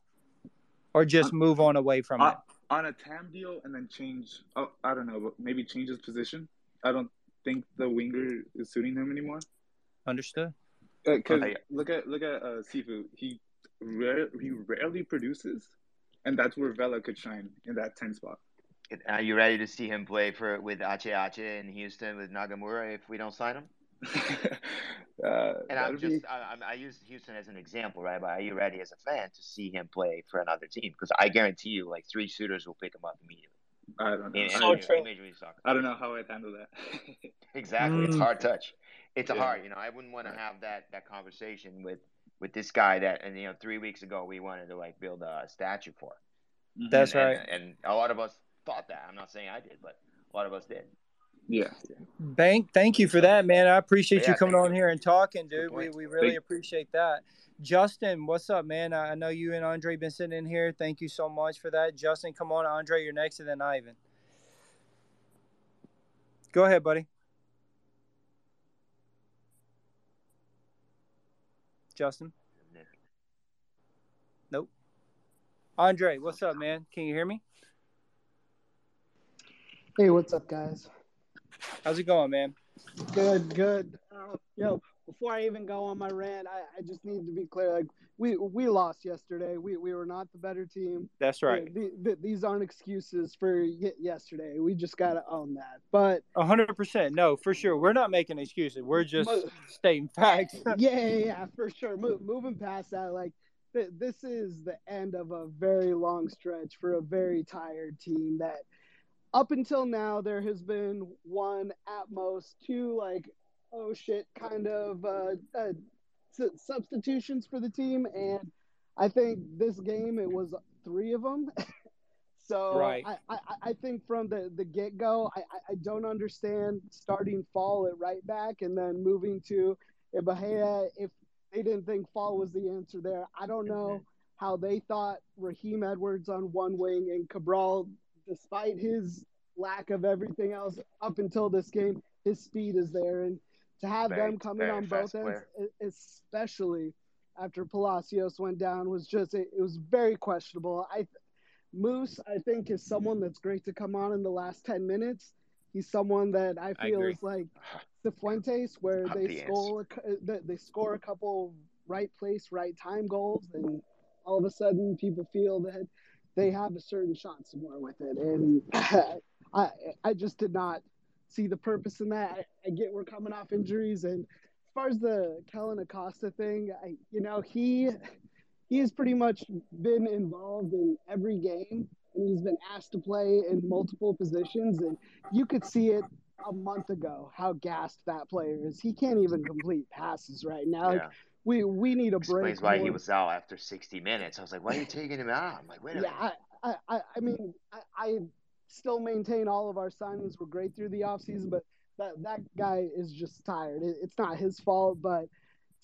Or just move on away from uh, it? On a T A M deal and then change, oh, I don't know, maybe change his position. I don't think the winger is suiting him anymore. Understood. Because uh, oh, look at look at uh, Sifu. He, rare, he rarely produces, and that's where Vela could shine, in that ten spot. Are you ready to see him play for with Ache Ache in Houston with Nagamura if we don't sign him? uh, and I'm just be... I, I use Houston as an example, right? But are you ready as a fan to see him play for another team? Because I guarantee you, like three suitors will pick him up immediately. I don't know. In, so in, true. In I don't know how I'd handle that. Exactly, it's hard touch. It's yeah. hard, you know. I wouldn't want to have that that conversation with with this guy that, and you know, three weeks ago we wanted to like build a statue for. Mm-hmm. That's and, right. And, and a lot of us thought that. I'm not saying I did, but a lot of us did. Yeah. Bank, thank you for that, man. I appreciate yeah, you coming on you. here and talking, dude. We we really appreciate that. Justin, what's up, man? I know you and Andre been sitting in here. Thank you so much for that. Justin, come on. Andre, you're next, and then Ivan. Go ahead, buddy. Justin? Nope. Andre, what's up, man? Can you hear me? Hey, what's up, guys? How's it going, man? Good, good. Uh, yo, before I even go on my rant, I, I just need to be clear. Like, we we lost yesterday. We we were not the better team. That's right. The, the, these aren't excuses for y- yesterday. We just got to own that. But a hundred percent, no, for sure. We're not making excuses. We're just mo- stating facts. yeah, yeah, yeah, for sure. Mo- moving past that, like. Th- this is the end of a very long stretch for a very tired team that. Up until now, there has been one, at most two, like, oh shit, kind of uh, uh, su- substitutions for the team. And I think this game, it was three of them. so right. I, I, I think from the, the get-go, I, I don't understand starting Fall at right back and then moving to Ibeaga if they didn't think Fall was the answer there. I don't know how they thought Raheem Edwards on one wing and Cabral – despite his lack of everything else up until this game, his speed is there. And to have very, them coming on both ends, especially after Palacios went down, was just – it was very questionable. I Moose, I think, is someone that's great to come on in the last ten minutes. He's someone that I feel I is like Cifuentes, where Obvious. they score, they score a couple right place, right time goals, and all of a sudden people feel that – they have a certain shot somewhere with it, and I I just did not see the purpose in that. I, I get we're coming off injuries, and as far as the Kellen Acosta thing, I, you know, he he has pretty much been involved in every game, and he's been asked to play in multiple positions, and you could see it a month ago how gassed that player is. He can't even complete passes right now. Yeah. Like, We we need a Explains break. Explains why more. He was out after sixty minutes. I was like, why are you taking him out? I'm like, wait a yeah, minute. I, I, I mean, I, I still maintain all of our signings were great through the offseason, but that, that guy is just tired. It, it's not his fault, but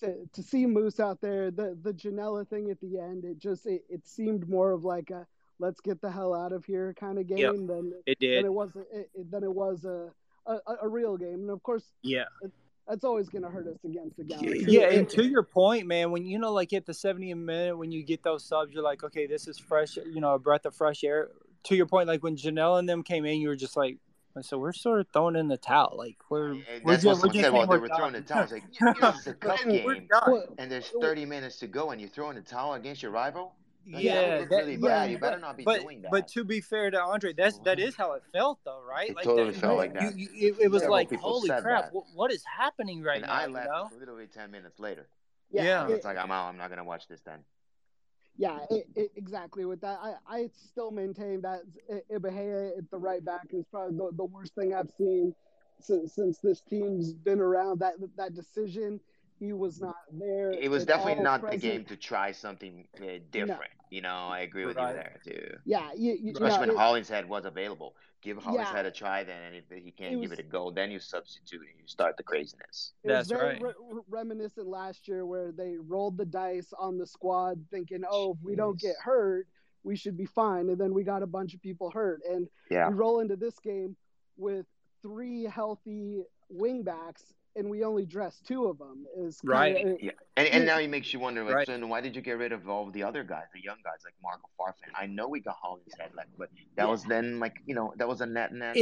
to to see Moose out there, the, the Janela thing at the end, it just it, it seemed more of like a let's get the hell out of here kind of game yep, than, it did. than it was, it, than it was a, a, a real game. And, of course, yeah. It, that's always going to hurt us against the Galaxy. Yeah, and to your point, man, when you know, like at the seventieth minute, when you get those subs, you're like, okay, this is fresh, you know, a breath of fresh air. To your point, like when Janelle and them came in, you were just like, so we're sort of throwing in the towel. Like, we're, we're just we're saying, well, they were throwing the towel. It's like, this is a cup game, and there's thirty minutes to go, and you're throwing the towel against your rival? Like, yeah, that that, really yeah, bad. You better not be but, doing that. But to be fair to Andre, that's that is how it felt, though, right? It like totally that, felt you, like that. You, you, it, it was yeah, like, holy crap, what, what is happening right and now? And I left you know? literally ten minutes later. Yeah, yeah. It, it's like I'm out. I'm not gonna watch this then. Yeah, it, it, exactly. With that, I, I still maintain that Ibeaga at the right back is probably the, the worst thing I've seen since since this team's been around. That that decision. He was not there. It was definitely not present. The game to try something uh, different. No. You know, I agree with right. you there, too. Yeah. You, you, Freshman no, Hollingshead was available. Give Hollingshead yeah. a try then, and if he can't it give was, it a go, then you substitute and you start the craziness. It That's was very right. re- reminiscent last year where they rolled the dice on the squad thinking, oh, if we Jeez. don't get hurt, we should be fine. And then we got a bunch of people hurt. And yeah. we roll into this game with three healthy wingbacks, and we only dress two of them. Is right. Kinda, yeah. And, and now it makes you wonder, like, right. so why did you get rid of all the other guys, the young guys, like Marco Farfan? I know we got Hollingshead, like, but that yeah. was then, like, you know, that was a net net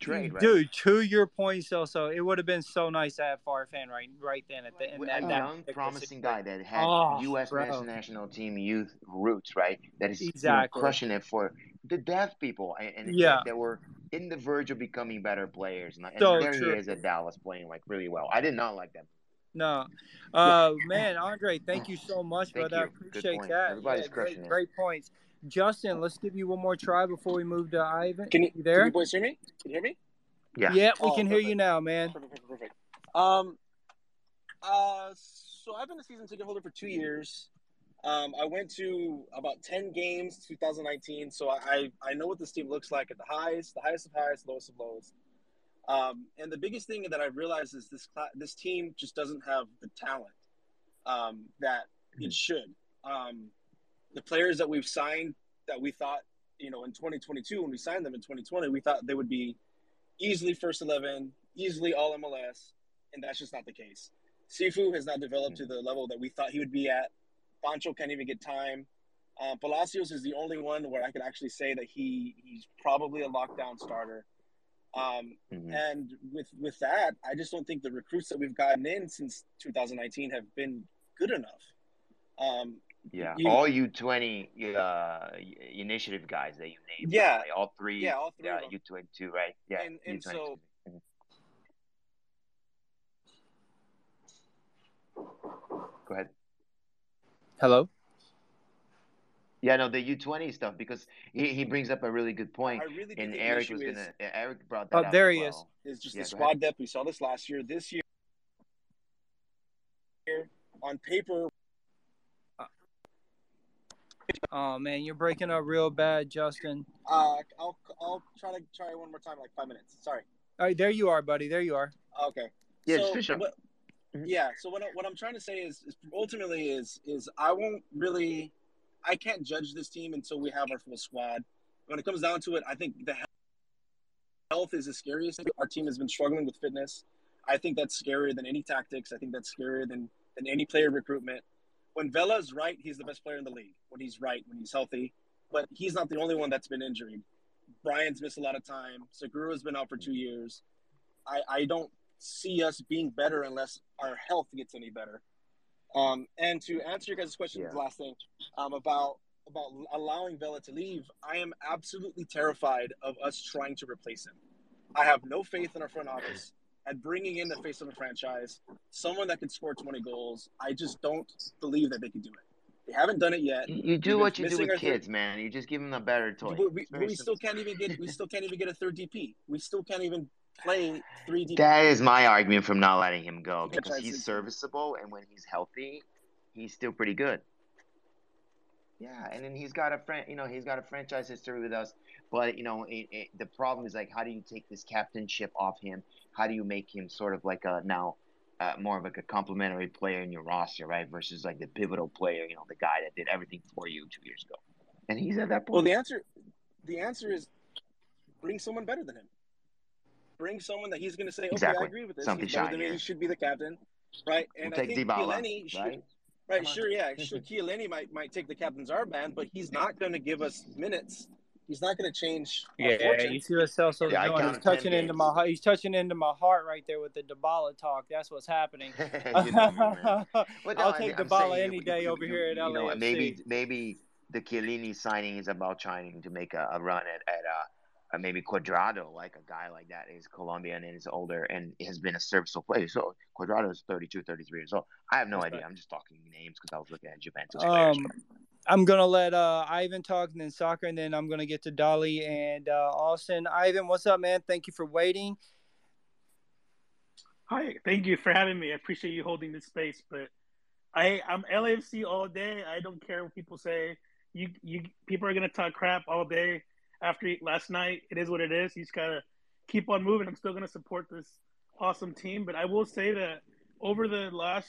trade, right? Dude, to your point, Celso, it would have been so nice to have Farfan right right then. At the, and, and a young, that, promising guy that had oh, U S bro. national team youth roots, right? That is exactly. you know, crushing it for the deaf people. And, and yeah. they were – in the verge of becoming better players. And so there true. he is at Dallas playing, like, really well. I did not like that. No. Uh, man, Andre, thank you so much, thank brother. You. I appreciate that. Everybody's yeah, crushing great, great points. Justin, let's give you one more try before we move to Ivan. Can you, you there? Can you boys hear me? Can you hear me? Yeah. Yeah, we oh, can perfect. hear you now, man. Perfect, perfect, perfect. Um, uh, so I've been a season ticket holder for two years. Um, I went to about ten games, two thousand nineteen, so I, I know what this team looks like at the highs, the highest of highs, lowest of lows. Um, and the biggest thing that I realized is this cl- this team just doesn't have the talent um, that it should. Um, the players that we've signed that we thought, you know, in twenty twenty-two, when we signed them in twenty twenty, we thought they would be easily first eleven, easily all M L S, and that's just not the case. Sifu has not developed to the level that we thought he would be at. Pancho can't even get time. Uh, Palacios is the only one where I could actually say that he he's probably a lockdown starter. Um, mm-hmm. And with with that, I just don't think the recruits that we've gotten in since two thousand nineteen have been good enough. Um, yeah, you, all U twenty uh, initiative guys that you named. Yeah, like all three. Yeah, all three. Yeah, U twenty-two, right? Yeah, and, and so. Go ahead. Hello? Yeah, no, the U twenty stuff, because he, he brings up a really good point. I really and Eric was going to – Eric brought that oh, up. Oh, there he well. is. It's just yeah, the squad depth. We saw this last year. This year, on paper – Oh, man, you're breaking up real bad, Justin. Uh, I'll I'll try to try one more time, like five minutes. Sorry. All right, there you are, buddy. There you are. Okay. Yeah, so, for sure. But, yeah, so what, I, what I'm trying to say is, is ultimately is is I won't really – I can't judge this team until we have our full squad. When it comes down to it, I think the health is the scariest thing. Our team has been struggling with fitness. I think that's scarier than any tactics. I think that's scarier than, than any player recruitment. When Vela's right, he's the best player in the league. When he's right, when he's healthy. But he's not the only one that's been injured. Brian's missed a lot of time. Segura's been out for two years. I, I don't – see us being better unless our health gets any better. Um, and to answer your guys' question, yeah. the last thing um, about about allowing Vela to leave, I am absolutely terrified of us trying to replace him. I have no faith in our front office at bringing in the face of a franchise, someone that can score twenty goals. I just don't believe that they can do it. They haven't done it yet. You, you do We've what you do with kids, third... man. You just give them a better toy. But we, we still can't even get. We still can't even get a third D P. We still can't even. Play three D. That is my argument from not letting him go, because he's serviceable, and when he's healthy, he's still pretty good. Yeah, and then he's got a friend, you know, he's got a franchise history with us. But you know, it, it, the problem is, like, how do you take this captainship off him? How do you make him sort of like a now uh, more of like a complimentary player in your roster, right? Versus like the pivotal player, you know, the guy that did everything for you two years ago. And he's at that point. Well, the answer, the answer is, bring someone better than him. Bring someone that he's going to say, okay, exactly. I agree with this. Something he's better than me. He should be the captain, right? And we'll I think Chiellini should, right? right sure, yeah. Sure, Chiellini might, might take the captain's armband, but he's not going to give us minutes. He's not going to change. Yeah, yeah, you see what Celso's yeah, doing. He's touching into games. my he's touching into my heart right there with the Dybala talk. That's what's happening. you know, well, no, I'll take I mean, Dybala saying, any day we, over we, here at L A F C. Maybe maybe the Chiellini signing is about trying to make a, a run at, at a, a maybe Cuadrado, like a guy like that is Colombian and is older and has been a serviceable player. So Cuadrado is thirty-two, thirty-three years old. I have no That's idea. Right. I'm just talking names because I was looking at Juventus players. Um, I'm going to let uh, Ivan talk and then Soccer, and then I'm going to get to Dolly and uh, Austin. Ivan, what's up, man? Thank you for waiting. Hi, thank you for having me. I appreciate you holding this space, but I, I'm L A F C all day. I don't care what people say. You, you, people are gonna talk crap all day. After last night, it is what it is. You just gotta keep on moving. I'm still gonna support this awesome team, but I will say that over the last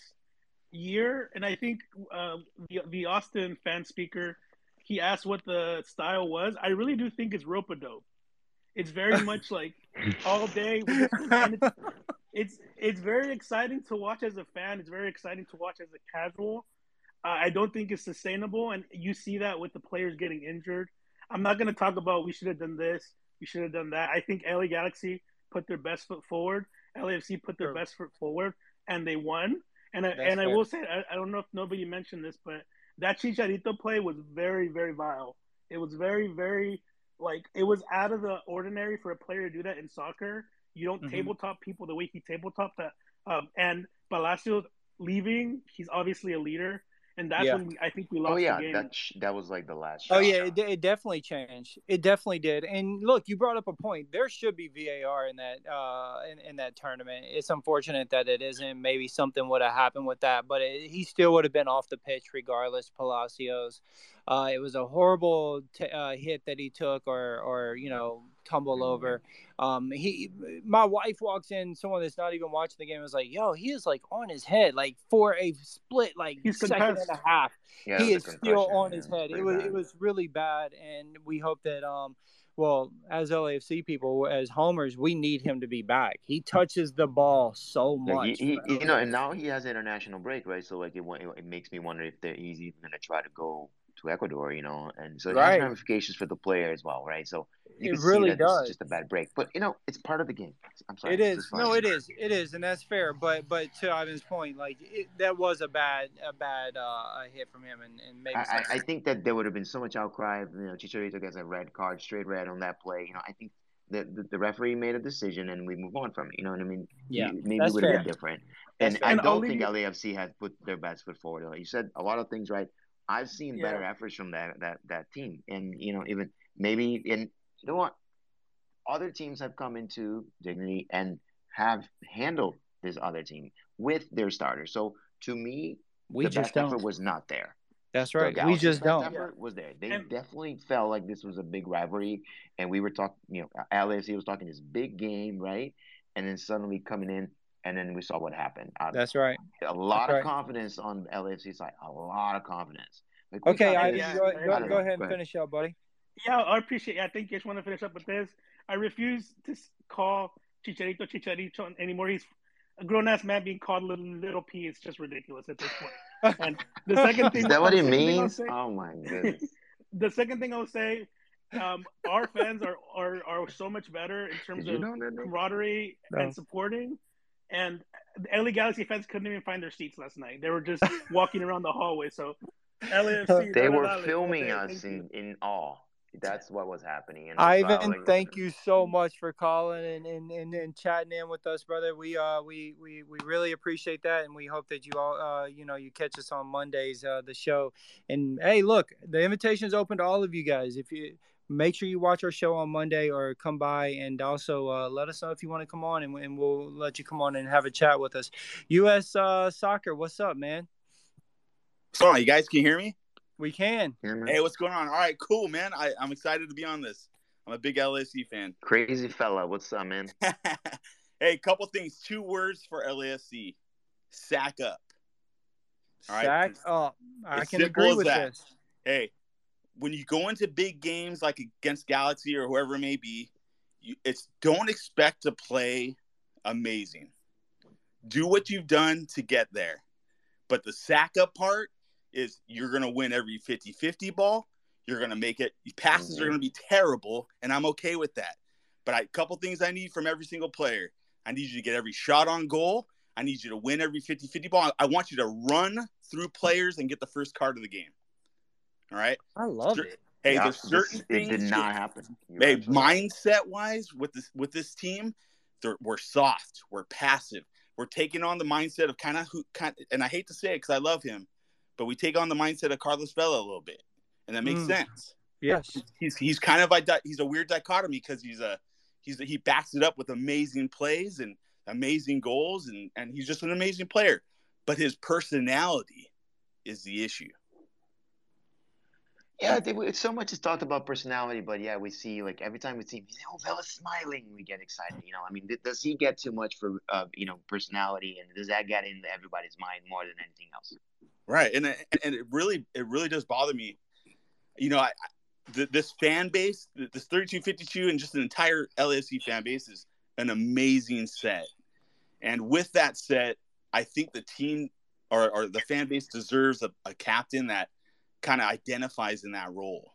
year, and I think uh, the, the Austin fan speaker, he asked what the style was. I really do think it's rope-a-dope. It's very much like all day. It's it's very exciting to watch as a fan. It's very exciting to watch as a casual. Uh, I don't think it's sustainable, and you see that with the players getting injured. I'm not going to talk about we should have done this, we should have done that. I think L A Galaxy put their best foot forward. L A F C put their sure. best foot forward, and they won. And I, and fair. I will say, I, I don't know if nobody mentioned this, but that Chicharito play was very, very vile. It was very, very, like, it was out of the ordinary for a player to do that in soccer. You don't mm-hmm. tabletop people the way he tabletop that. Um, and Palacios leaving, he's obviously a leader. And that's yeah. when we, I think we lost oh, yeah. the game. That, sh- that was like the last shot. Oh, yeah, it, it definitely changed. It definitely did. And, look, you brought up a point. There should be V A R in that uh, in, in that tournament. It's unfortunate that it isn't. Maybe something would have happened with that. But it, he still would have been off the pitch regardless, Palacios. Uh, it was a horrible t- uh, hit that he took or, or you know, tumble over. Um, he, my wife walks in, someone that's not even watching the game was like, yo, he is like on his head, like for a split, like he's second concussed. and a half. Yeah, he is still on yeah, his head. It was, bad. it was really bad. And we hope that, um, well, as L A F C people, as homers, we need him to be back. He touches the ball so much. Like he, he, you know, and now he has international break, right? So like it, it makes me wonder if he's even going to try to go to Ecuador, you know, and so it right. has ramifications for the player as well, right? So you it can really see that does. This is just a bad break, but you know, it's part of the game. I'm sorry, it is. No, it is. It is, and that's fair. But but to Ivan's point, like it, that was a bad a bad uh, hit from him, and, and maybe I, I think that there would have been so much outcry. You know, Chicharito gets a red card, straight red on that play. You know, I think that the, the referee made a decision, and we move on from it. You know what I mean? Yeah, you, maybe it would have been different. That's and fair. I and don't think L A F C has put their best foot forward. Like you said a lot of things right. I've seen better yeah. efforts from that, that that team. And, you know, even maybe – and you know what? Other teams have come into Dignity and have handled this other team with their starters. So, to me, we the just best don't. effort was not there. That's right. The we just don't. The best effort yeah. was there. They and, definitely felt like this was a big rivalry. And we were talking – you know, L A F C was talking this big game, right? And then suddenly coming in. And then we saw what happened. I, that's right. A lot That's of right. confidence on L A F C side. A lot of confidence. Like, okay, I, yeah, go, go, I go ahead and go finish ahead. up, buddy. Yeah, I appreciate it. I think you just want to finish up with this. I refuse to call Chicharito Chicharito anymore. He's a grown-ass man being called little, little P. It's just ridiculous at this point. And the second thing, is that what it means? Oh, my goodness. The second thing I'll say, um, our fans are, are, are so much better in terms of camaraderie no. and supporting. And the L A Galaxy fans couldn't even find their seats last night. They were just walking around the hallway. So L A F C, they were L A F C, filming us in, in awe. That's what was happening. And Ivan, like, thank you so much for calling and, and, and, and chatting in with us, brother. We uh we, we, we really appreciate that, and we hope that you all uh you know you catch us on Mondays uh the show. And hey, look, the invitation's open to all of you guys. If you. Make sure you watch our show on Monday or come by, and also uh, let us know if you want to come on, and, and we'll let you come on and have a chat with us. U S Uh, soccer, what's up, man? So, you guys can hear me? We can. Hey, what's going on? All right, cool, man. I, I'm excited to be on this. I'm a big L A F C fan. Crazy fella. What's up, man? Hey, a couple things. Two words for L A F C. Sack up. All right? Sack up. I can agree with this. Hey. When you go into big games like against Galaxy or whoever it may be, you, it's don't expect to play amazing. Do what you've done to get there. But the sack up part is you're going to win every fifty-fifty ball. You're going to make it. Passes mm-hmm. are going to be terrible, and I'm okay with that. But I, a couple things I need from every single player. I need you to get every shot on goal. I need you to win every fifty-fifty ball. I want you to run through players and get the first card of the game. All right. I love it. Hey, yeah, there's certain this, things. It did not happen. You're hey, mindset wise with this with this team, we're soft. We're passive. We're taking on the mindset of kind of who kind. And I hate to say it because I love him, but we take on the mindset of Carlos Vela a little bit, and that makes mm. sense. Yes, he's he's kind of a he's a weird dichotomy because he's a he's a, he backs it up with amazing plays and amazing goals, and and he's just an amazing player. But his personality is the issue. Yeah, I think we, so much is talked about personality, but yeah, we see like every time we see him, he's like, oh, Vela's smiling, we get excited. You know, I mean, th- does he get too much for uh, you know personality, and does that get into everybody's mind more than anything else? Right, and and it really it really does bother me. You know, I, th- this fan base, this thirty-two fifty-two, and just an entire L A F C fan base is an amazing set. And with that set, I think the team or, or the fan base deserves a, a captain that kind of identifies in that role.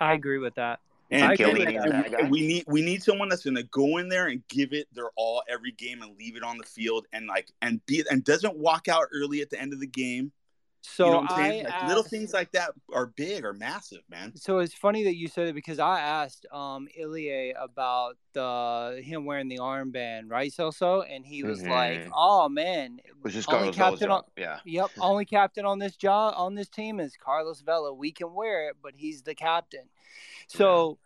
I agree with that. And I agree with that. We, we need we need someone that's going to go in there and give it their all every game and leave it on the field and like and be and doesn't walk out early at the end of the game. So you know what I'm saying? Like, asked, little things like that are big or massive, man. So it's funny that you said it because I asked um, Ilie about the, him wearing the armband, right, Celso? And he was mm-hmm. like, "Oh man, was just only captain on, yeah, yep, only captain on this job on this team is Carlos Vela. We can wear it, but he's the captain." So,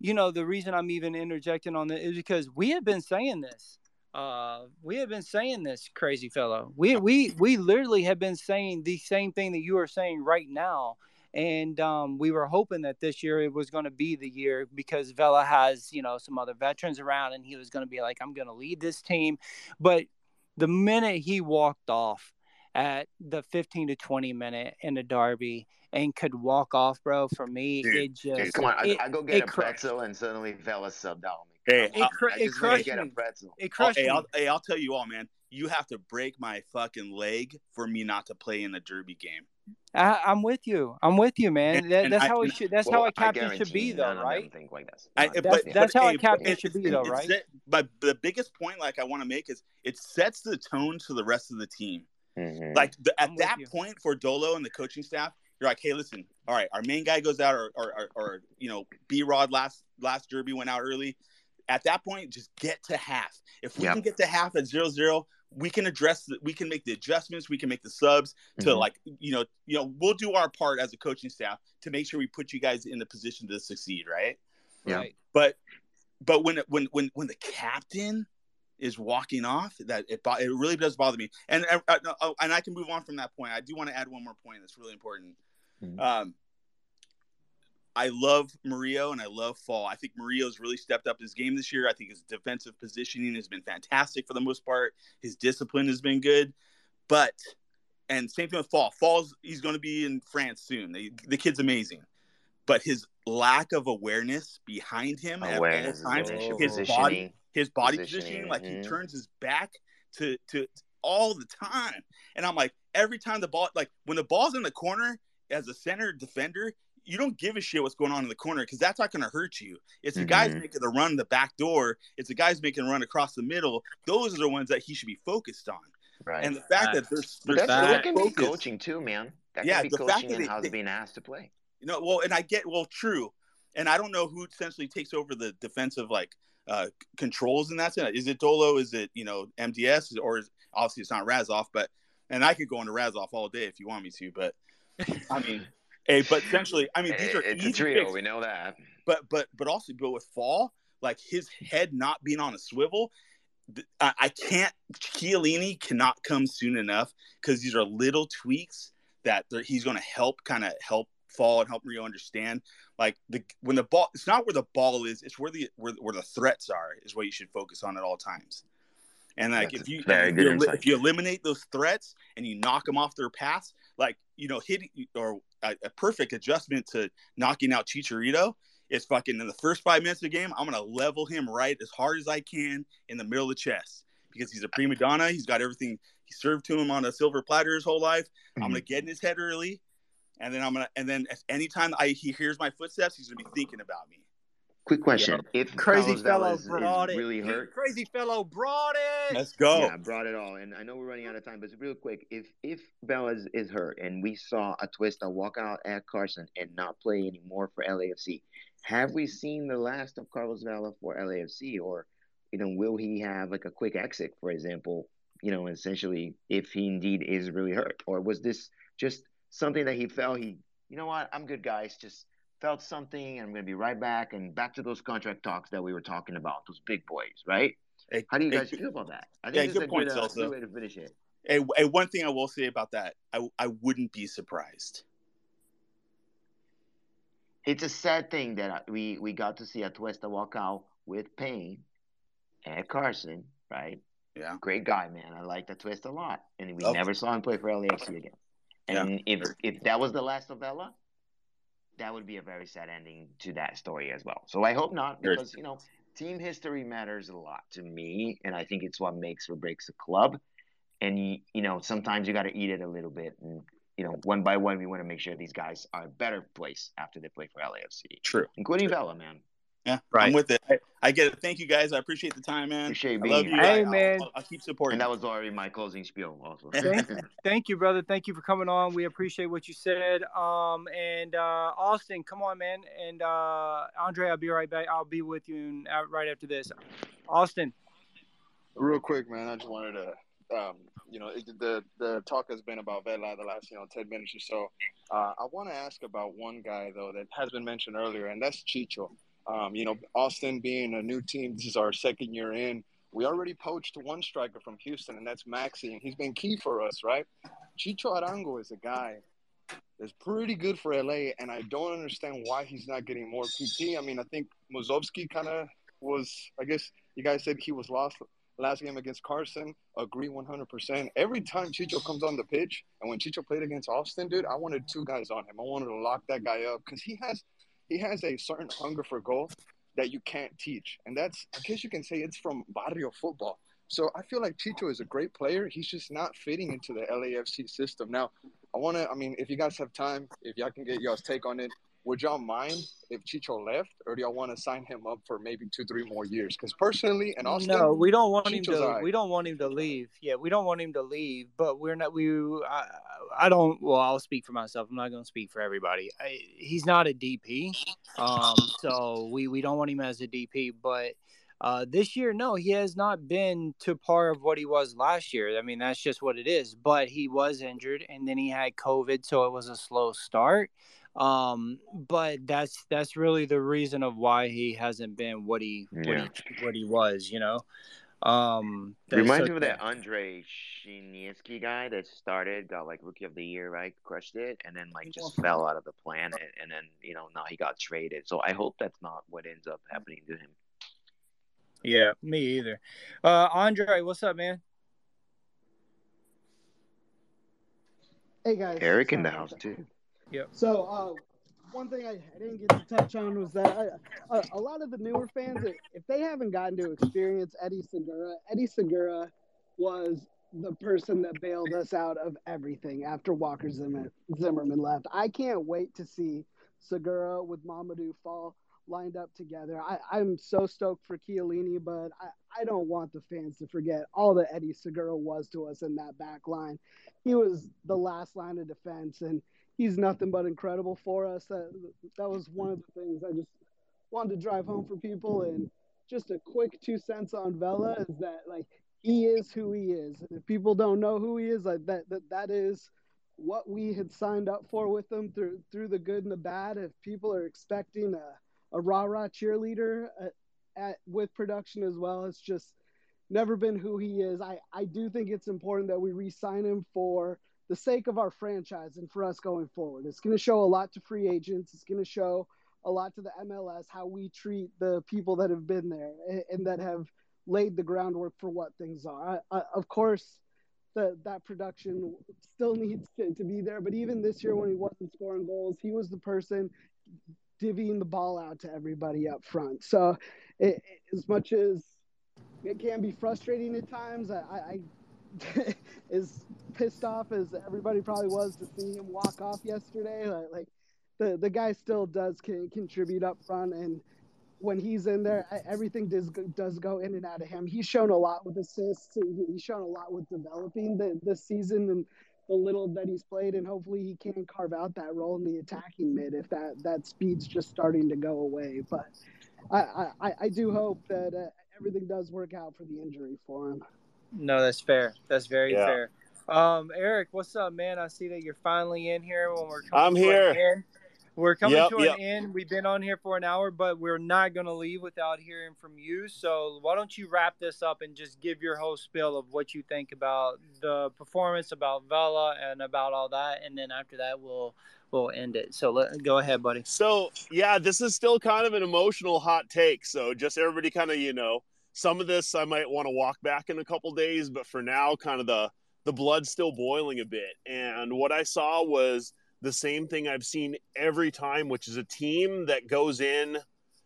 yeah. you know, the reason I'm even interjecting on this is because we have been saying this. Uh, we have been saying this, crazy fellow. We we we literally have been saying the same thing that you are saying right now, and um, we were hoping that this year it was going to be the year because Vela has you know some other veterans around, and he was going to be like, I'm going to lead this team. But the minute he walked off at the fifteen to twenty minute in the derby and could walk off, bro, for me dude, it just dude, come on. It, I, I go get a crushed. pretzel and suddenly Vela subbed out. Hey, it, cr- it crushed me. It crushed hey, me. I'll, hey, I'll tell you all, man. You have to break my fucking leg for me not to play in the derby game. I, I'm with you. I'm with you, man. And, that, and that's I, how it should. That's well, how a captain should be, though, right? Think like this. I, that's, but, that's but, how hey, a captain it, should be, it, though, right? Set, but the biggest point, like I want to make, is it sets the tone to the rest of the team. Mm-hmm. Like the, at I'm that point for Dolo and the coaching staff, you're like, hey, listen, all right, our main guy goes out, or or, or, or you know, B-Rod last last derby went out early. At that point, just get to half. If we yep. can get to half at zero zero, we can address the, we can make the adjustments, we can make the subs to mm-hmm. like, you know, you know, we'll do our part as a coaching staff to make sure we put you guys in the position to succeed, right? Yeah. Right. But but when when when when the captain is walking off, that it it really does bother me. And uh, oh, and I can move on from that point. I do want to add one more point that's really important. Mm-hmm. Um I love Murillo and I love Fall. I think Murillo's really stepped up his game this year. I think his defensive positioning has been fantastic for the most part. His discipline has been good. But, and same thing with Fall. Fall's, he's going to be in France soon. The, the kid's amazing. But his lack of awareness behind him awareness at all times, oh. his body, his body positioning, positioning like mm-hmm. he turns his back to, to all the time. And I'm like, every time the ball, like when the ball's in the corner as a center defender, you don't give a shit what's going on in the corner because that's not going to hurt you. It's the mm-hmm. guys making the run the back door. It's the guys making a run across the middle. Those are the ones that he should be focused on. Right. And the fact that, that there's – That can focused. be coaching too, man. That yeah, can be coaching and how they're being asked to play. You know, well, and I get – well, true. And I don't know who essentially takes over the defensive, like, uh, controls in that sense. Is it Dolo? Is it, you know, M D S? Or is, obviously it's not Razzoff, but – and I could go into Razzoff all day if you want me to, but I mean – Hey, but essentially, I mean, these are it's easy a trio. Picks. We know that. But but but also, but with Fall, like his head not being on a swivel, I, I can't. Chiellini cannot come soon enough because these are little tweaks that he's going to help, kind of help Fall and help Rio understand. Like the when the ball, it's not where the ball is; it's where the where, where the threats are. Is what you should focus on at all times. And like That's if you if you, el- if you eliminate those threats and you knock them off their paths, like you know, hitting or A, a perfect adjustment to knocking out Chicharito is fucking in the first five minutes of the game. I'm going to level him right as hard as I can in the middle of the chest because he's a prima donna. He's got everything he served to him on a silver platter his whole life. Mm-hmm. I'm going to get in his head early. And then I'm going to, and then anytime I, he hears my footsteps, he's going to be thinking about me. Quick question: yeah. If crazy fellow is, brought is it, really hurt, crazy fellow brought it. Let's go. Yeah, brought it all. And I know we're running out of time, but real quick: if if Vela is, is hurt, and we saw Atuesta walk out at Carson and not play anymore for L A F C, have we seen the last of Carlos Vela for L A F C, or you know, will he have like a quick exit, for example? You know, essentially, if he indeed is really hurt, or was this just something that he felt he, you know what, I'm good, guys, just. Felt something, and I'm going to be right back, and back to those contract talks that we were talking about, those big boys, right? Hey, how do you guys hey, feel about that? I think yeah, this good is a point, good, uh, good way to finish it. Hey, hey, one thing I will say about that, I, I wouldn't be surprised. It's a sad thing that we, we got to see Atuesta walk out with pain at Carson, right? Yeah. Great guy, man. I liked Atuesta a lot. And we okay. never saw him play for L A F C again. And yeah. if if that was the last of Vela, that would be a very sad ending to that story as well. So I hope not, because, you know, team history matters a lot to me, and I think it's what makes or breaks a club. And, you, you know, sometimes you got to eat it a little bit. And, you know, one by one, we want to make sure these guys are a better place after they play for L A F C. True. Including True. Vela, man. Yeah, right. I'm with it. I, I get it. Thank you, guys. I appreciate the time, man. Appreciate being I love you. Hey, I, man. I'll, I'll keep supporting. And that was already my closing spiel also. Thank, thank you, brother. Thank you for coming on. We appreciate what you said. Um, And uh, Austin, come on, man. And uh, Andre, I'll be right back. I'll be with you in, uh, right after this. Austin. Real quick, man. I just wanted to. Um, you know, the the talk has been about Vela the last, you know, ten minutes or so. Uh, I want to ask about one guy, though, that has been mentioned earlier, and that's Chicho. Um, you know, Austin being a new team, this is our second year in. We already poached one striker from Houston, and that's Maxi, and he's been key for us, right? Chicho Arango is a guy that's pretty good for L A, and I don't understand why he's not getting more P T. I mean, I think Musovski kind of was, I guess you guys said he was lost last game against Carson. Agree one hundred percent. Every time Chicho comes on the pitch, and when Chicho played against Austin, dude, I wanted two guys on him. I wanted to lock that guy up because he has – he has a certain hunger for goal that you can't teach. And that's, I guess you can say it's from barrio football. So I feel like Chicho is a great player. He's just not fitting into the L A F C system. Now, I want to, I mean, if you guys have time, if y'all can get y'all's take on it, would y'all mind if Chicho left, or do y'all want to sign him up for maybe two, three more years? Because personally, and Austin, no, we don't want Chicho's him to. Right. We don't want him to leave. Yeah, we don't want him to leave. But we're not. We. I, I don't. Well, I'll speak for myself. I'm not going to speak for everybody. I, he's not a D P, um. So we we don't want him as a D P. But uh, this year, no, he has not been to par of what he was last year. I mean, that's just what it is. But he was injured, and then he had COVID, so it was a slow start. Um, but that's that's really the reason of why he hasn't been what he yeah. what he what he was, you know. Um, reminds me of that Andre Shinieski guy that started, got like Rookie of the Year, right? Crushed it, and then like just fell out of the plan, and, and then you know now he got traded. So I hope that's not what ends up happening to him. Yeah, me either. Uh, Andre, what's up, man? Hey guys, Eric in the house too. Yep. So uh, one thing I, I didn't get to touch on was that I, a, a lot of the newer fans, if they haven't gotten to experience Eddie Segura, Eddie Segura was the person that bailed us out of everything after Walker Zimmer, Zimmerman left. I can't wait to see Segura with Mamadou Fall lined up together. I, I'm so stoked for Chiellini, but I, I don't want the fans to forget all that Eddie Segura was to us in that back line. He was the last line of defense, and he's nothing but incredible for us. That, that was one of the things I just wanted to drive home for people. And just a quick two cents on Vela is that, like, he is who he is. And if people don't know who he is, like that, that, that is what we had signed up for with him through through the good and the bad. If people are expecting a, a rah-rah cheerleader at, at, with production as well, it's just never been who he is. I, I do think it's important that we re-sign him for – the sake of our franchise and for us going forward. It's going to show a lot to free agents. It's going to show a lot to the M L S, how we treat the people that have been there and, and that have laid the groundwork for what things are. I, I, of course, the, that production still needs to, to be there, but even this year when he wasn't scoring goals, he was the person divvying the ball out to everybody up front. So it, it, as much as it can be frustrating at times, I, I, I as pissed off as everybody probably was to see him walk off yesterday, like, like the the guy still does can contribute up front, and when he's in there, everything does, does go in and out of him. He's shown a lot with assists. He's shown a lot with developing the, this season and the little that he's played, and hopefully he can carve out that role in the attacking mid if that, that speed's just starting to go away. But I, I, I do hope that uh, everything does work out for the injury for him. No, that's fair. That's very yeah. fair. Um, Eric, what's up, man? I see that you're finally in here. When we're coming I'm here. An end. We're coming yep, to an yep. end. We've been on here for an hour, but we're not going to leave without hearing from you. So why don't you wrap this up and just give your whole spiel of what you think about the performance, about Vela, and about all that. And then after that, we'll we'll end it. So let, go ahead, buddy. So, yeah, this is still kind of an emotional hot take. So just everybody kind of, you know, some of this I might want to walk back in a couple days, but for now, kind of the the blood's still boiling a bit. And what I saw was the same thing I've seen every time, which is a team that goes in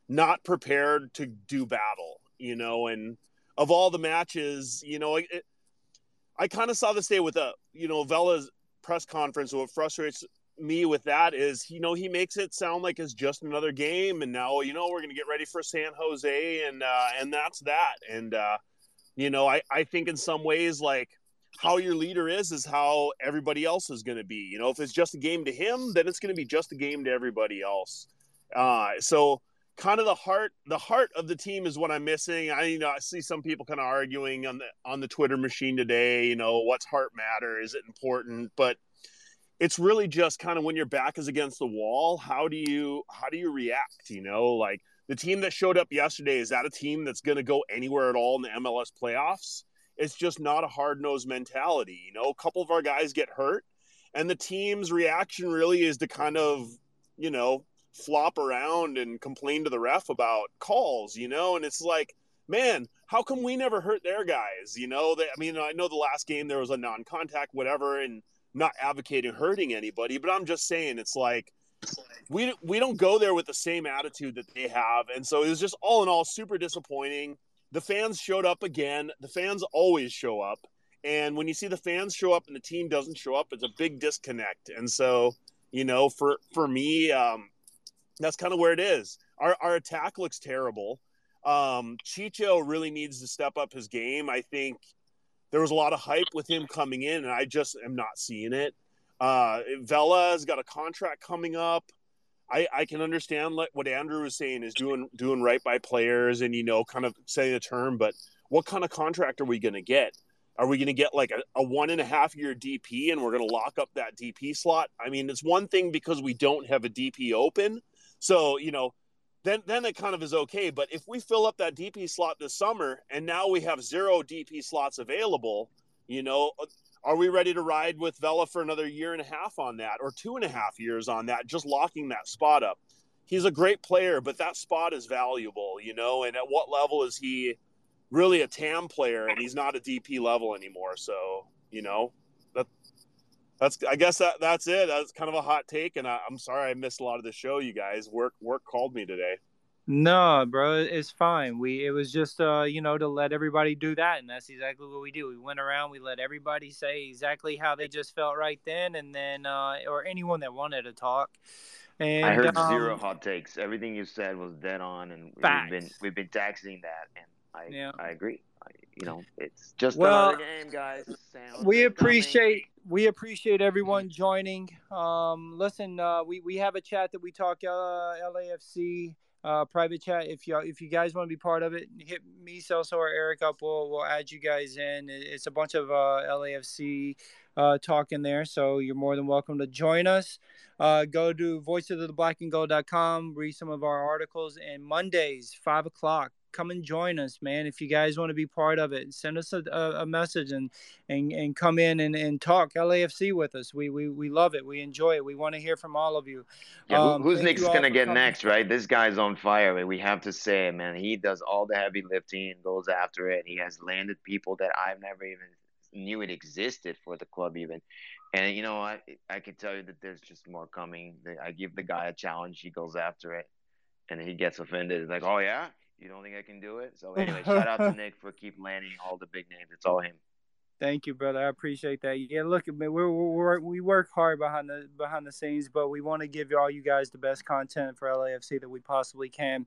not prepared to do battle, you know, and of all the matches, you know, it, it, I kind of saw this day with, a, you know, Vela's press conference. What frustrates me with that is, you know, he makes it sound like it's just another game. And now, you know, we're going to get ready for San Jose and, uh, and that's that. And, uh, you know, I, I think in some ways, like, how your leader is, is how everybody else is going to be. You know, if it's just a game to him, then it's going to be just a game to everybody else. Uh, so kind of the heart, the heart of the team is what I'm missing. I, you know, I see some people kind of arguing on the, on the Twitter machine today, you know, what's heart matter? Is it important? But it's really just kind of when your back is against the wall, how do you, how do you react? You know, like the team that showed up yesterday, is that a team that's going to go anywhere at all in the M L S playoffs? It's just not a hard-nosed mentality. You know, a couple of our guys get hurt, and the team's reaction really is to kind of, you know, flop around and complain to the ref about calls, you know? And it's like, man, how come we never hurt their guys? You know, they, I mean, I know the last game there was a non-contact, whatever, and I'm not advocating hurting anybody, but I'm just saying it's like we, we don't go there with the same attitude that they have. And so it was just all in all super disappointing. The fans showed up again. The fans always show up. And when you see the fans show up and the team doesn't show up, it's a big disconnect. And so, you know, for, for me, um, that's kind of where it is. Our, our attack looks terrible. Um, Chicho really needs to step up his game. I think there was a lot of hype with him coming in, and I just am not seeing it. Uh, Vela's got a contract coming up. I, I can understand what Andrew was saying is doing doing right by players and, you know, kind of setting a term, but what kind of contract are we going to get? Are we going to get like a, a one and a half year D P and we're going to lock up that D P slot? I mean, it's one thing because we don't have a D P open. So, you know, then, then it kind of is okay. But if we fill up that D P slot this summer and now we have zero D P slots available, you know, are we ready to ride with Vela for another year and a half on that, or two and a half years on that, just locking that spot up? He's a great player, but that spot is valuable, you know, and at what level is he really a T A M player and he's not a D P level anymore? So, you know, that that's, I guess that that's it. That's kind of a hot take. And I, I'm sorry I missed a lot of the show, you guys. Work, work called me today. No, bro, it's fine. We it was just uh, you know, to let everybody do that, and that's exactly what we do. We went around, we let everybody say exactly how they just felt right then, and then uh, or anyone that wanted to talk. And I heard um, zero hot takes. Everything you said was dead on, and facts. we've been we've been taxing that, and I yeah. I agree. I, you know, it's just well, another game, guys. We appreciate. Coming. We appreciate everyone joining. Um, listen, uh, we we have a chat that we talk uh, L A F C. Uh, private chat. If you if you guys want to be part of it, hit me, Celso, or Eric up. We'll we'll add you guys in. It's a bunch of uh, L A F C uh, talk in there, so you're more than welcome to join us. Uh, go to voices of the black and gold dot com, read some of our articles, and Mondays five o'clock. Come and join us, man. If you guys want to be part of it, send us a, a message and, and, and come in and, and talk L A F C with us. We, we we love it. We enjoy it. We want to hear from all of you. Yeah, um, who's next going to get coming. next, right? This guy's on fire. We have to say it, man. He does all the heavy lifting and goes after it. He has landed people that I've never even knew it existed for the club even. And, you know, I, I can tell you that there's just more coming. I give the guy a challenge. He goes after it, and he gets offended. It's like, oh, yeah? You don't think I can do it? So anyway, shout out to Nick for keep landing all the big names. It's all him. Thank you, brother. I appreciate that. Yeah, look, man, we we we work hard behind the behind the scenes, but we want to give all you guys the best content for L A F C that we possibly can.